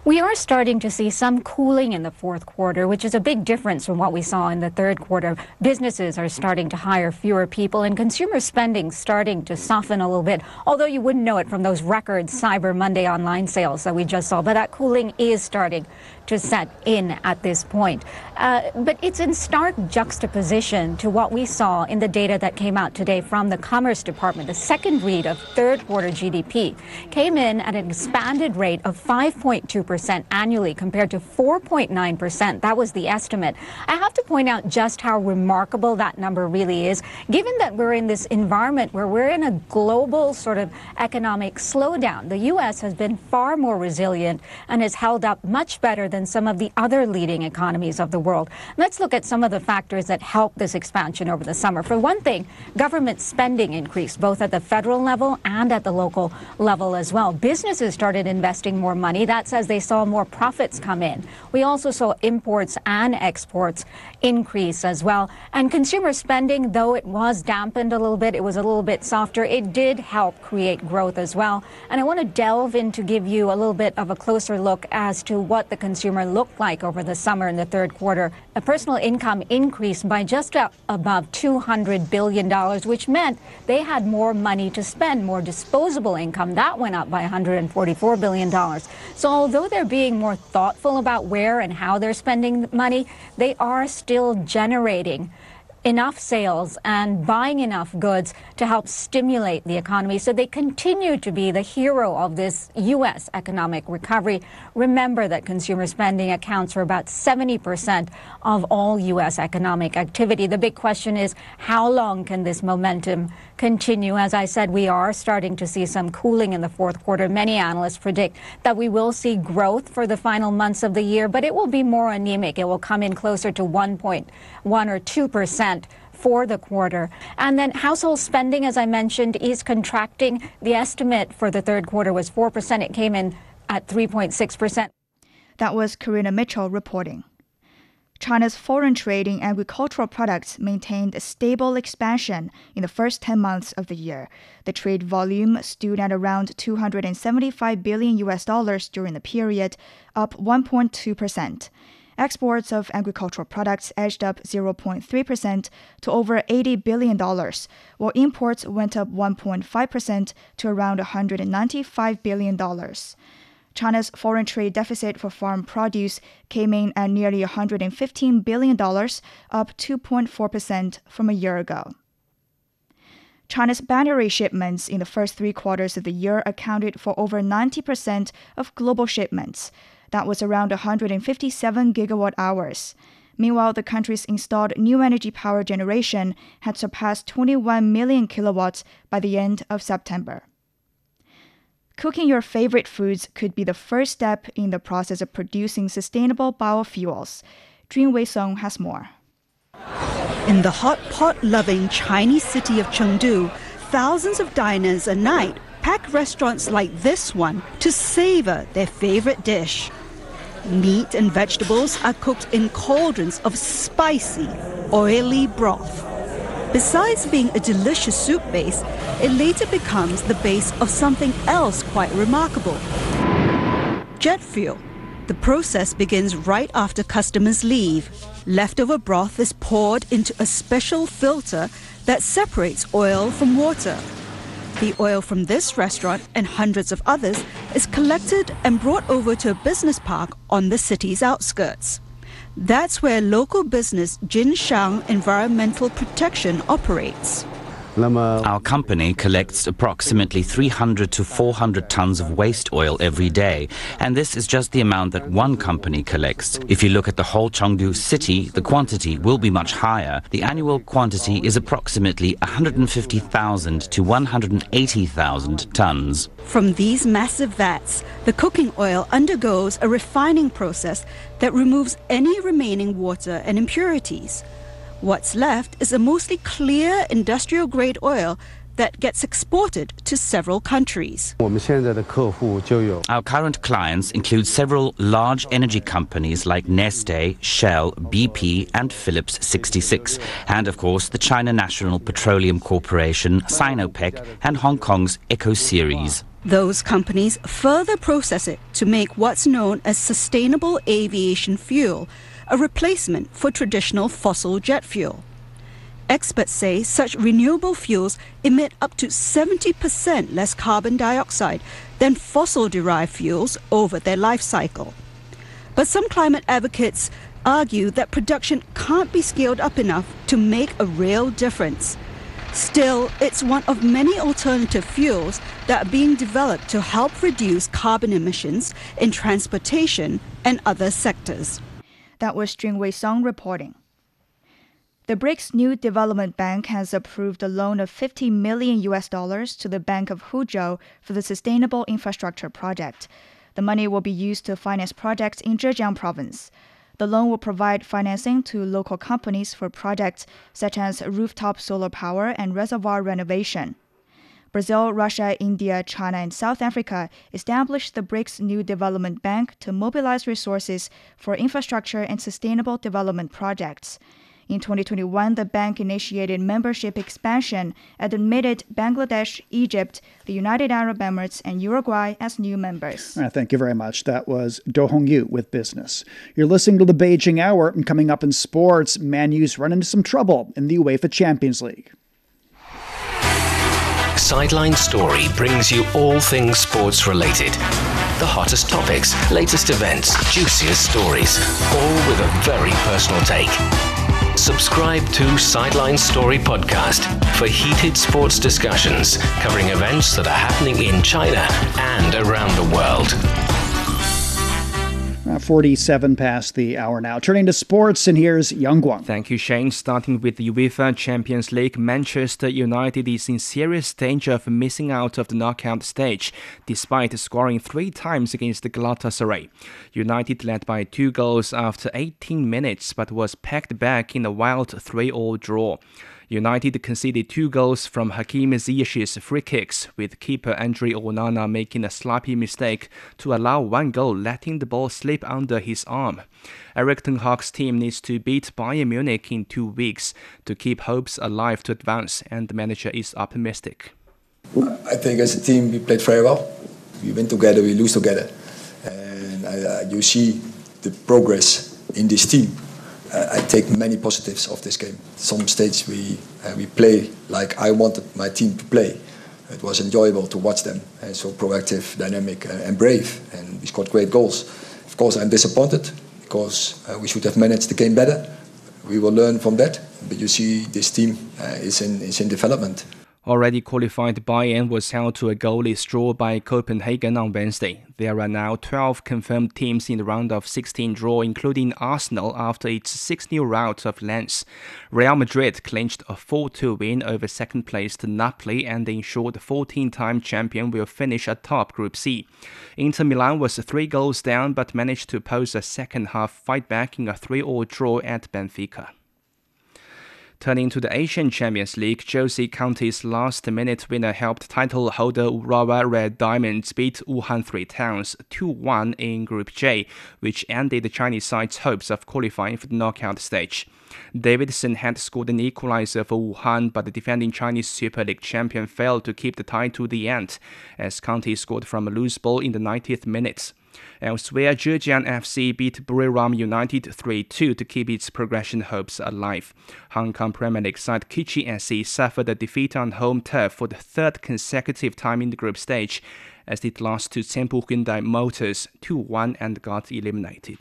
We are starting to see some cooling in the fourth quarter, which is a big difference from what we saw in the third quarter. Businesses are starting to hire fewer people and consumer spending starting to soften a little bit, although you wouldn't know it from those record Cyber Monday online sales that we just saw. But that cooling is starting to set in at this point. Uh, but it's in stark juxtaposition to what we saw in the data that came out today from the Commerce Department. The second read of third quarter G D P came in at an expanded rate of five point two percent annually compared to four point nine percent. That was the estimate. I have to point out just how remarkable that number really is, given that we're in this environment where we're in a global sort of economic slowdown. The U S has been far more resilient and has held up much better than some of the other leading economies of the world. Let's look at some of the factors that helped this expansion over the summer. For one thing, government spending increased both at the federal level and at the local level as well. Businesses started investing more money. That's as they saw more profits come in. We also saw imports and exports increase as well. And consumer spending, though it was dampened a little bit, it was a little bit softer, it did help create growth as well. And I want to delve in to give you a little bit of a closer look as to what the consumer looked like over the summer in the third quarter. A personal income increased by just above two hundred billion dollars, which meant they had more money to spend, more disposable income. That went up by one hundred forty-four billion dollars. So although they're being more thoughtful about where and how they're spending money, they are still generating enough sales and buying enough goods to help stimulate the economy. So they continue to be the hero of this U S economic recovery. Remember that consumer spending accounts for about seventy percent of all U S economic activity. The big question is, how long can this momentum continue? As I said, we are starting to see some cooling in the fourth quarter. Many analysts predict that we will see growth for the final months of the year, but it will be more anemic. It will come in closer to one point one or two percent for the quarter. And then household spending, as I mentioned, is contracting. The estimate for the third quarter was four percent. It came in at three point six percent. That was Karina Mitchell reporting. China's foreign trade in agricultural products maintained a stable expansion in the first ten months of the year. The trade volume stood at around two hundred seventy-five billion U S dollars during the period, up one point two percent. Exports of agricultural products edged up zero point three percent to over eighty billion dollars, while imports went up one point five percent to around one hundred ninety-five billion dollars. China's foreign trade deficit for farm produce came in at nearly one hundred fifteen billion dollars, up two point four percent from a year ago. China's battery shipments in the first three quarters of the year accounted for over ninety percent of global shipments. That was around one hundred fifty-seven gigawatt hours. Meanwhile, the country's installed new energy power generation had surpassed twenty-one million kilowatts by the end of September. Cooking your favorite foods could be the first step in the process of producing sustainable biofuels. Jun Wei-sung has more. In the hot pot-loving Chinese city of Chengdu, thousands of diners a night pack restaurants like this one to savor their favorite dish. Meat and vegetables are cooked in cauldrons of spicy, oily broth. Besides being a delicious soup base, it later becomes the base of something else quite remarkable: jet fuel. The process begins right after customers leave. Leftover broth is poured into a special filter that separates oil from water. The oil from this restaurant and hundreds of others is collected and brought over to a business park on the city's outskirts. That's where local business Jinshan Environmental Protection operates. Our company collects approximately three hundred to four hundred tons of waste oil every day, and this is just the amount that one company collects. If you look at the whole Chengdu city, the quantity will be much higher. The annual quantity is approximately one hundred fifty thousand to one hundred eighty thousand tons. From these massive vats, the cooking oil undergoes a refining process that removes any remaining water and impurities. What's left is a mostly clear industrial-grade oil that gets exported to several countries. Our current clients include several large energy companies like Neste, Shell, B P and Phillips sixty-six, and of course the China National Petroleum Corporation, Sinopec and Hong Kong's Ecoseries. Those companies further process it to make what's known as sustainable aviation fuel, a replacement for traditional fossil jet fuel. Experts say such renewable fuels emit up to seventy percent less carbon dioxide than fossil-derived fuels over their life cycle. But some climate advocates argue that production can't be scaled up enough to make a real difference. Still, it's one of many alternative fuels that are being developed to help reduce carbon emissions in transportation and other sectors. That was Jing Wei-sung reporting. The BRICS New Development Bank has approved a loan of fifty million U S dollars to the Bank of Huzhou for the Sustainable Infrastructure Project. The money will be used to finance projects in Zhejiang province. The loan will provide financing to local companies for projects such as rooftop solar power and reservoir renovation. Brazil, Russia, India, China, and South Africa established the BRICS New Development Bank to mobilize resources for infrastructure and sustainable development projects. In twenty twenty-one, the bank initiated membership expansion and admitted Bangladesh, Egypt, the United Arab Emirates, and Uruguay as new members. Right, thank you very much. That was Do Hongyu with Business. You're listening to the Beijing Hour, and coming up in sports, Man U's run into some trouble in the UEFA Champions League. Sideline Story brings you all things sports related. the hottest topics, latest events, juiciest stories, all with a very personal take. Subscribe to Sideline Story Podcast for heated sports discussions covering events that are happening in China and around the world. forty-seven past the hour now. Turning to sports, and here's Yang Guang. Thank you, Shane. Starting with the UEFA Champions League, Manchester United is in serious danger of missing out of the knockout stage, despite scoring three times against Galatasaray. United led by two goals after eighteen minutes, but was pegged back in a wild three all draw. United conceded two goals from Hakim Ziyech's free kicks, with keeper Andre Onana making a sloppy mistake to allow one goal, letting the ball slip under his arm. Erik ten Hag's team needs to beat Bayern Munich in two weeks to keep hopes alive to advance, and the manager is optimistic. I think as a team we played very well. We win together, we lose together. And uh, you see the progress in this team. I take many positives of this game. Some stages we uh, we play like I wanted my team to play. It was enjoyable to watch them, and so proactive, dynamic, uh, and brave. And we scored great goals. Of course, I'm disappointed because uh, we should have managed the game better. We will learn from that. But you see, this team uh, is in is in development. Already qualified Bayern was held to a goalless draw by Copenhagen on Wednesday. There are now twelve confirmed teams in the round of sixteen draw, including Arsenal after its six nil rout of Lens. Real Madrid clinched a four two win over second-placed Napoli and ensured the fourteen-time champion will finish atop Group C. Inter Milan was three goals down but managed to pose a second-half fight back in a three all draw at Benfica. Turning to the Asian Champions League, Chelsea County's last-minute winner helped title holder Urawa Red Diamonds beat Wuhan Three Towns two one in Group J, which ended the Chinese side's hopes of qualifying for the knockout stage. Davidson had scored an equalizer for Wuhan, but the defending Chinese Super League champion failed to keep the tie to the end, as County scored from a loose ball in the ninetieth minute. Elsewhere, Zhejiang F C beat Buriram United three two to keep its progression hopes alive. Hong Kong Premier League side Kichi S C suffered a defeat on home turf for the third consecutive time in the group stage, as it lost to Thimphu Hyundai Motors two one and got eliminated.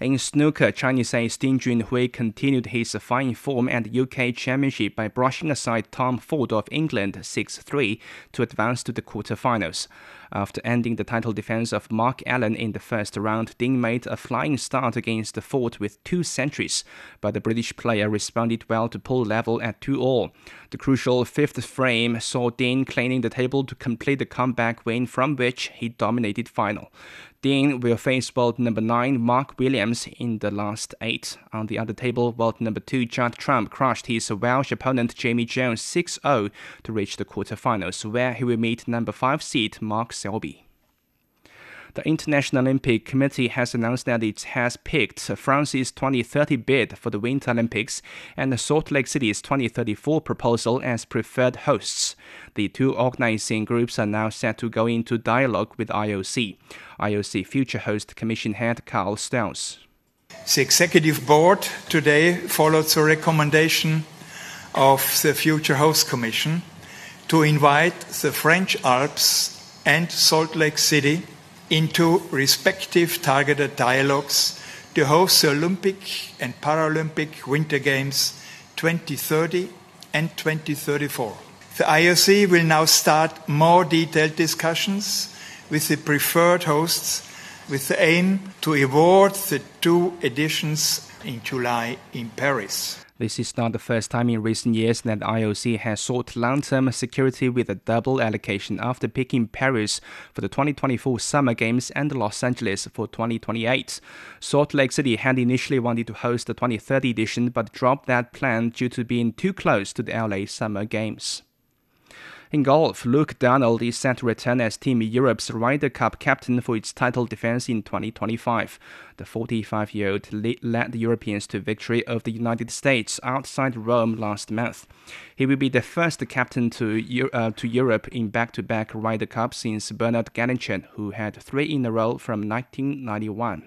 In snooker, Chinese ace Ding Junhui continued his fine form at the U K Championship by brushing aside Tom Ford of England six three to advance to the quarterfinals. After ending the title defense of Mark Allen in the first round, Ding made a flying start against the Ford with two centuries, but the British player responded well to pull level at two all. The crucial fifth frame saw Ding cleaning the table to complete the comeback win, from which he dominated final. Ding will face world number nine Mark Williams in the last eight. On the other table, world number two Judd Trump crushed his Welsh opponent Jamie Jones six oh to reach the quarterfinals, where he will meet number five seed Mark Selby. The International Olympic Committee has announced that it has picked France's twenty thirty bid for the Winter Olympics and Salt Lake City's twenty thirty-four proposal as preferred hosts. The two organizing groups are now set to go into dialogue with I O C. I O C future host Commission head Carl Stauss. The Executive Board today followed the recommendation of the future host Commission to invite the French Alps and Salt Lake City into respective targeted dialogues to host the Olympic and Paralympic Winter Games twenty thirty and twenty thirty-four. The I O C will now start more detailed discussions with the preferred hosts, with the aim to award the two editions in July in Paris. This is not the first time in recent years that I O C has sought long-term security with a double allocation after picking Paris for the twenty twenty-four Summer Games and Los Angeles for twenty twenty-eight. Salt Lake City had initially wanted to host the twenty thirty edition but dropped that plan due to being too close to the L A Summer Games. In golf, Luke Donald is set to return as Team Europe's Ryder Cup captain for its title defense in twenty twenty-five. The forty-five-year-old led the Europeans to victory over the United States outside Rome last month. He will be the first captain to, uh, to Europe in back-to-back Ryder Cup since Bernard Galinchen, who had three in a row from nineteen ninety-one.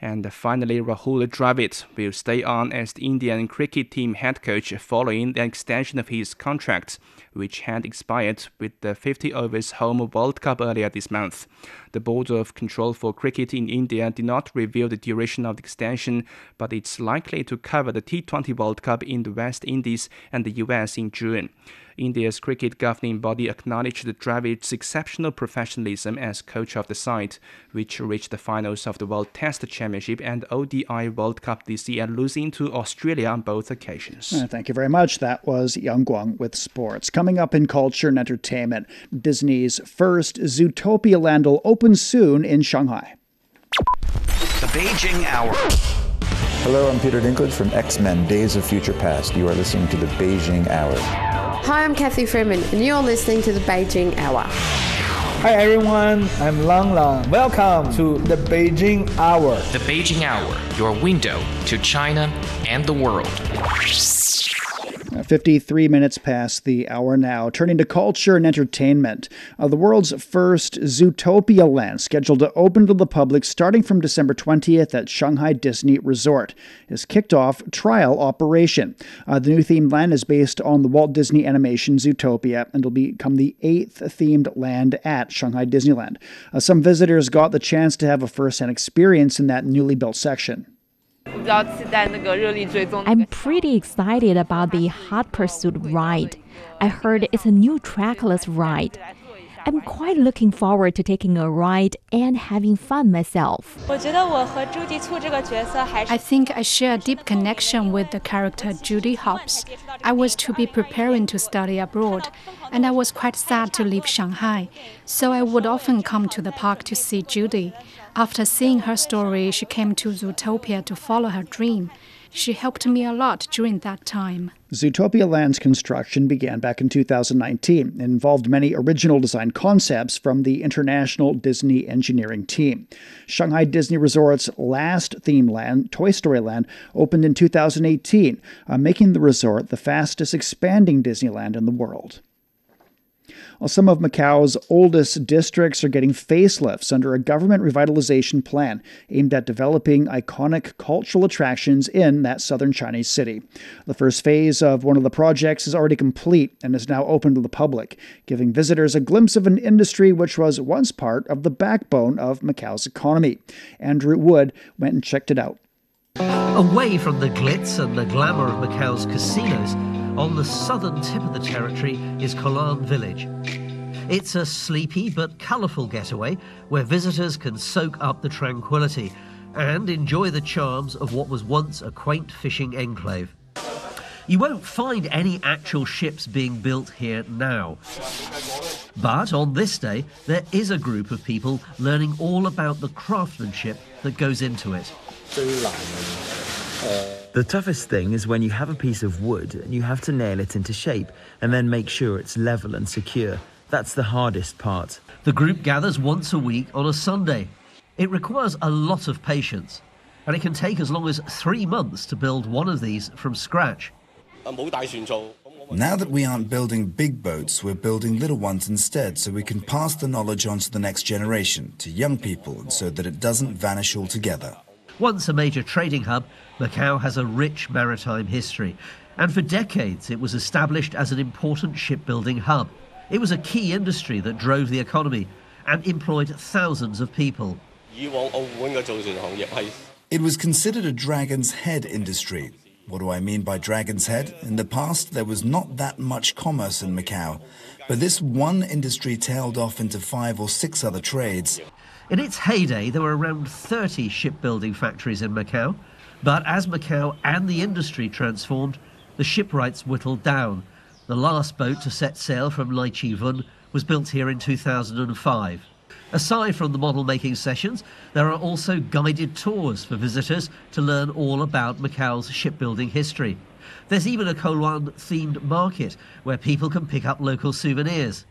And finally, Rahul Dravid will stay on as the Indian cricket team head coach following the extension of his contract, which had expired with the fifty overs home World Cup earlier this month. The Board of Control for Cricket in India did not reveal the duration of the extension, but it's likely to cover the T twenty World Cup in the West Indies and the U S in June. India's cricket governing body acknowledged Dravid's exceptional professionalism as coach of the side, which reached the finals of the World Test Championship and O D I World Cup this year, losing to Australia on both occasions. Well, thank you very much. That was Yang Guang with sports. Coming up in culture and entertainment, Disney's first Zootopia Land will open soon in Shanghai. The Beijing Hour. Hello, I'm Peter Dinklage from X-Men Days of Future Past. You are listening to The Beijing Hour. Hi, I'm Kathy Freeman, and you're listening to The Beijing Hour. Hi, everyone. I'm Lang Lang. Welcome to The Beijing Hour. The Beijing Hour, your window to China and the world. fifty-three minutes past the hour now. Turning to culture and entertainment. Uh, the world's first Zootopia Land, scheduled to open to the public starting from December twentieth at Shanghai Disney Resort, is kicked off trial operation. Uh, the new themed land is based on the Walt Disney animation Zootopia and will become the eighth themed land at Shanghai Disneyland. Uh, some visitors got the chance to have a first-hand experience in that newly built section. I'm pretty excited about the Hot Pursuit ride. I heard it's a new trackless ride. I'm quite looking forward to taking a ride and having fun myself. I think I share a deep connection with the character Judy Hopps. I was to be preparing to study abroad, and I was quite sad to leave Shanghai, so I would often come to the park to see Judy. After seeing her story, she came to Zootopia to follow her dream. She helped me a lot during that time. Zootopia Land's construction began back in two thousand nineteen and involved many original design concepts from the International Disney Engineering team. Shanghai Disney Resort's last theme land, Toy Story Land, opened in two thousand eighteen, uh, making the resort the fastest expanding Disneyland in the world. Well, some of Macau's oldest districts are getting facelifts under a government revitalization plan aimed at developing iconic cultural attractions in that southern Chinese city. The first phase of one of the projects is already complete and is now open to the public, giving visitors a glimpse of an industry which was once part of the backbone of Macau's economy. Andrew Wood went and checked it out. Away from the glitz and the glamour of Macau's casinos, on the southern tip of the territory is Kolan Village. It's a sleepy but colourful getaway where visitors can soak up the tranquility and enjoy the charms of what was once a quaint fishing enclave. You won't find any actual ships being built here now. But on this day, there is a group of people learning all about the craftsmanship that goes into it. The toughest thing is when you have a piece of wood and you have to nail it into shape and then make sure it's level and secure. That's the hardest part. The group gathers once a week on a Sunday. It requires a lot of patience, and it can take as long as three months to build one of these from scratch. Now that we aren't building big boats, we're building little ones instead, so we can pass the knowledge on to the next generation, to young people, and so that it doesn't vanish altogether. Once a major trading hub, Macau has a rich maritime history, and for decades it was established as an important shipbuilding hub. It was a key industry that drove the economy and employed thousands of people. It was considered a dragon's head industry. What do I mean by dragon's head? In the past, there was not that much commerce in Macau, but this one industry tailed off into five or six other trades. In its heyday, there were around thirty shipbuilding factories in Macau, but as Macau and the industry transformed, the shipwrights whittled down. The last boat to set sail from Lai Chi Vun was built here in two thousand five. Aside from the model-making sessions, there are also guided tours for visitors to learn all about Macau's shipbuilding history. There's even a Kowloon-themed market where people can pick up local souvenirs.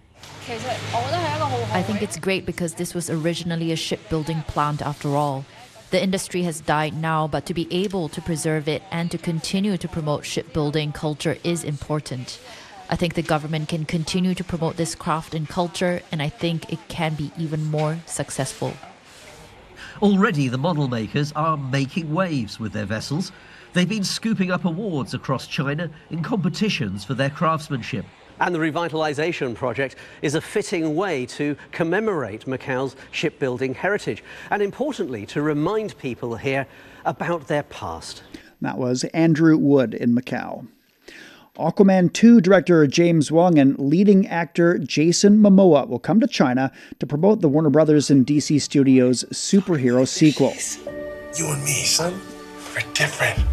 I think it's great because this was originally a shipbuilding plant after all. The industry has died now, but to be able to preserve it and to continue to promote shipbuilding culture is important. I think the government can continue to promote this craft and culture, and I think it can be even more successful. Already the model makers are making waves with their vessels. They've been scooping up awards across China in competitions for their craftsmanship. And the revitalization project is a fitting way to commemorate Macau's shipbuilding heritage and, importantly, to remind people here about their past. That was Andrew Wood in Macau. Aquaman two director James Wong and leading actor Jason Momoa will come to China to promote the Warner Brothers and D C Studios superhero sequel. You and me, son, we're different.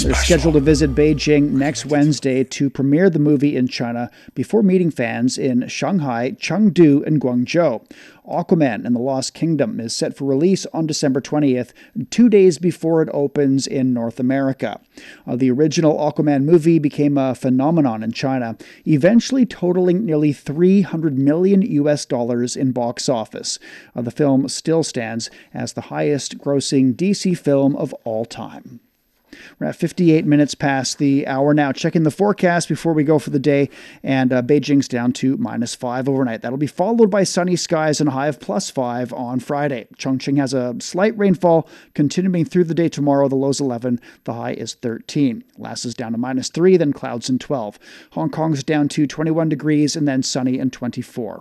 They're scheduled to visit Beijing next Wednesday to premiere the movie in China before meeting fans in Shanghai, Chengdu, and Guangzhou. Aquaman and the Lost Kingdom is set for release on December twentieth, two days before it opens in North America. Uh, the original Aquaman movie became a phenomenon in China, eventually totaling nearly three hundred million U S dollars in box office. Uh, the film still stands as the highest-grossing D C film of all time. We're at fifty-eight minutes past the hour now. Checking the forecast before we go for the day, and uh, Beijing's down to minus five overnight. That'll be followed by sunny skies and a high of plus five on Friday. Chongqing has a slight rainfall continuing through the day tomorrow. The low's eleven, the high is thirteen. Lhasa is down to minus three, then clouds and twelve. Hong Kong's down to twenty-one degrees and then sunny and twenty-four.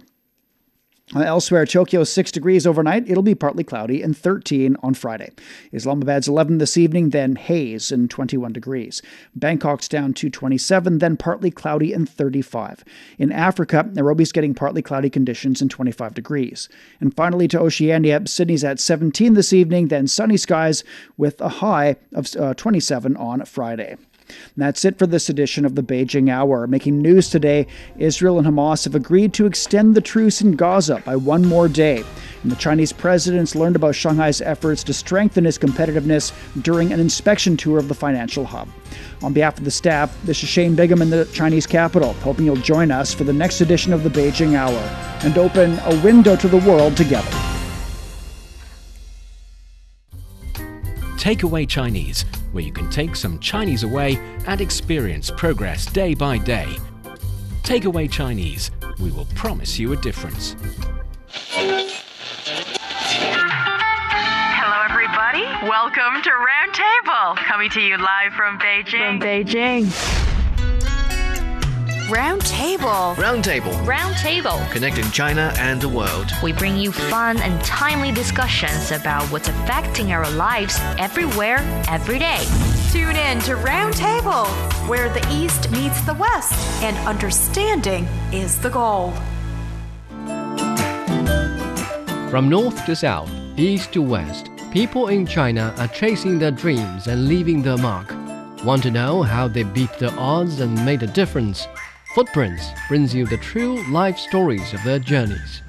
Elsewhere, Tokyo six degrees overnight. It'll be partly cloudy and thirteen on Friday. Islamabad's eleven this evening, then haze and twenty-one degrees. Bangkok's down to twenty-seven, then partly cloudy and thirty-five. In Africa, Nairobi's getting partly cloudy conditions and twenty-five degrees. And finally to Oceania, Sydney's at seventeen this evening, then sunny skies with a high of uh, twenty-seven on Friday. And that's it for this edition of the Beijing Hour. Making news today, Israel and Hamas have agreed to extend the truce in Gaza by one more day. And the Chinese president's learned about Shanghai's efforts to strengthen its competitiveness during an inspection tour of the financial hub. On behalf of the staff, this is Shane Bigham in the Chinese capital, hoping you'll join us for the next edition of the Beijing Hour and open a window to the world together. Takeaway Chinese, where you can take some Chinese away and experience progress day by day. Takeaway Chinese, we will promise you a difference. Hello everybody, welcome to Roundtable, coming to you live from Beijing. From Beijing. Roundtable. Roundtable. Roundtable. Connecting China and the world. We bring you fun and timely discussions about what's affecting our lives everywhere, every day. Tune in to Roundtable, where the East meets the West, and understanding is the goal. From north to south, east to west, people in China are chasing their dreams and leaving their mark. Want to know how they beat the odds and made a difference? Footprints brings you the true life stories of their journeys.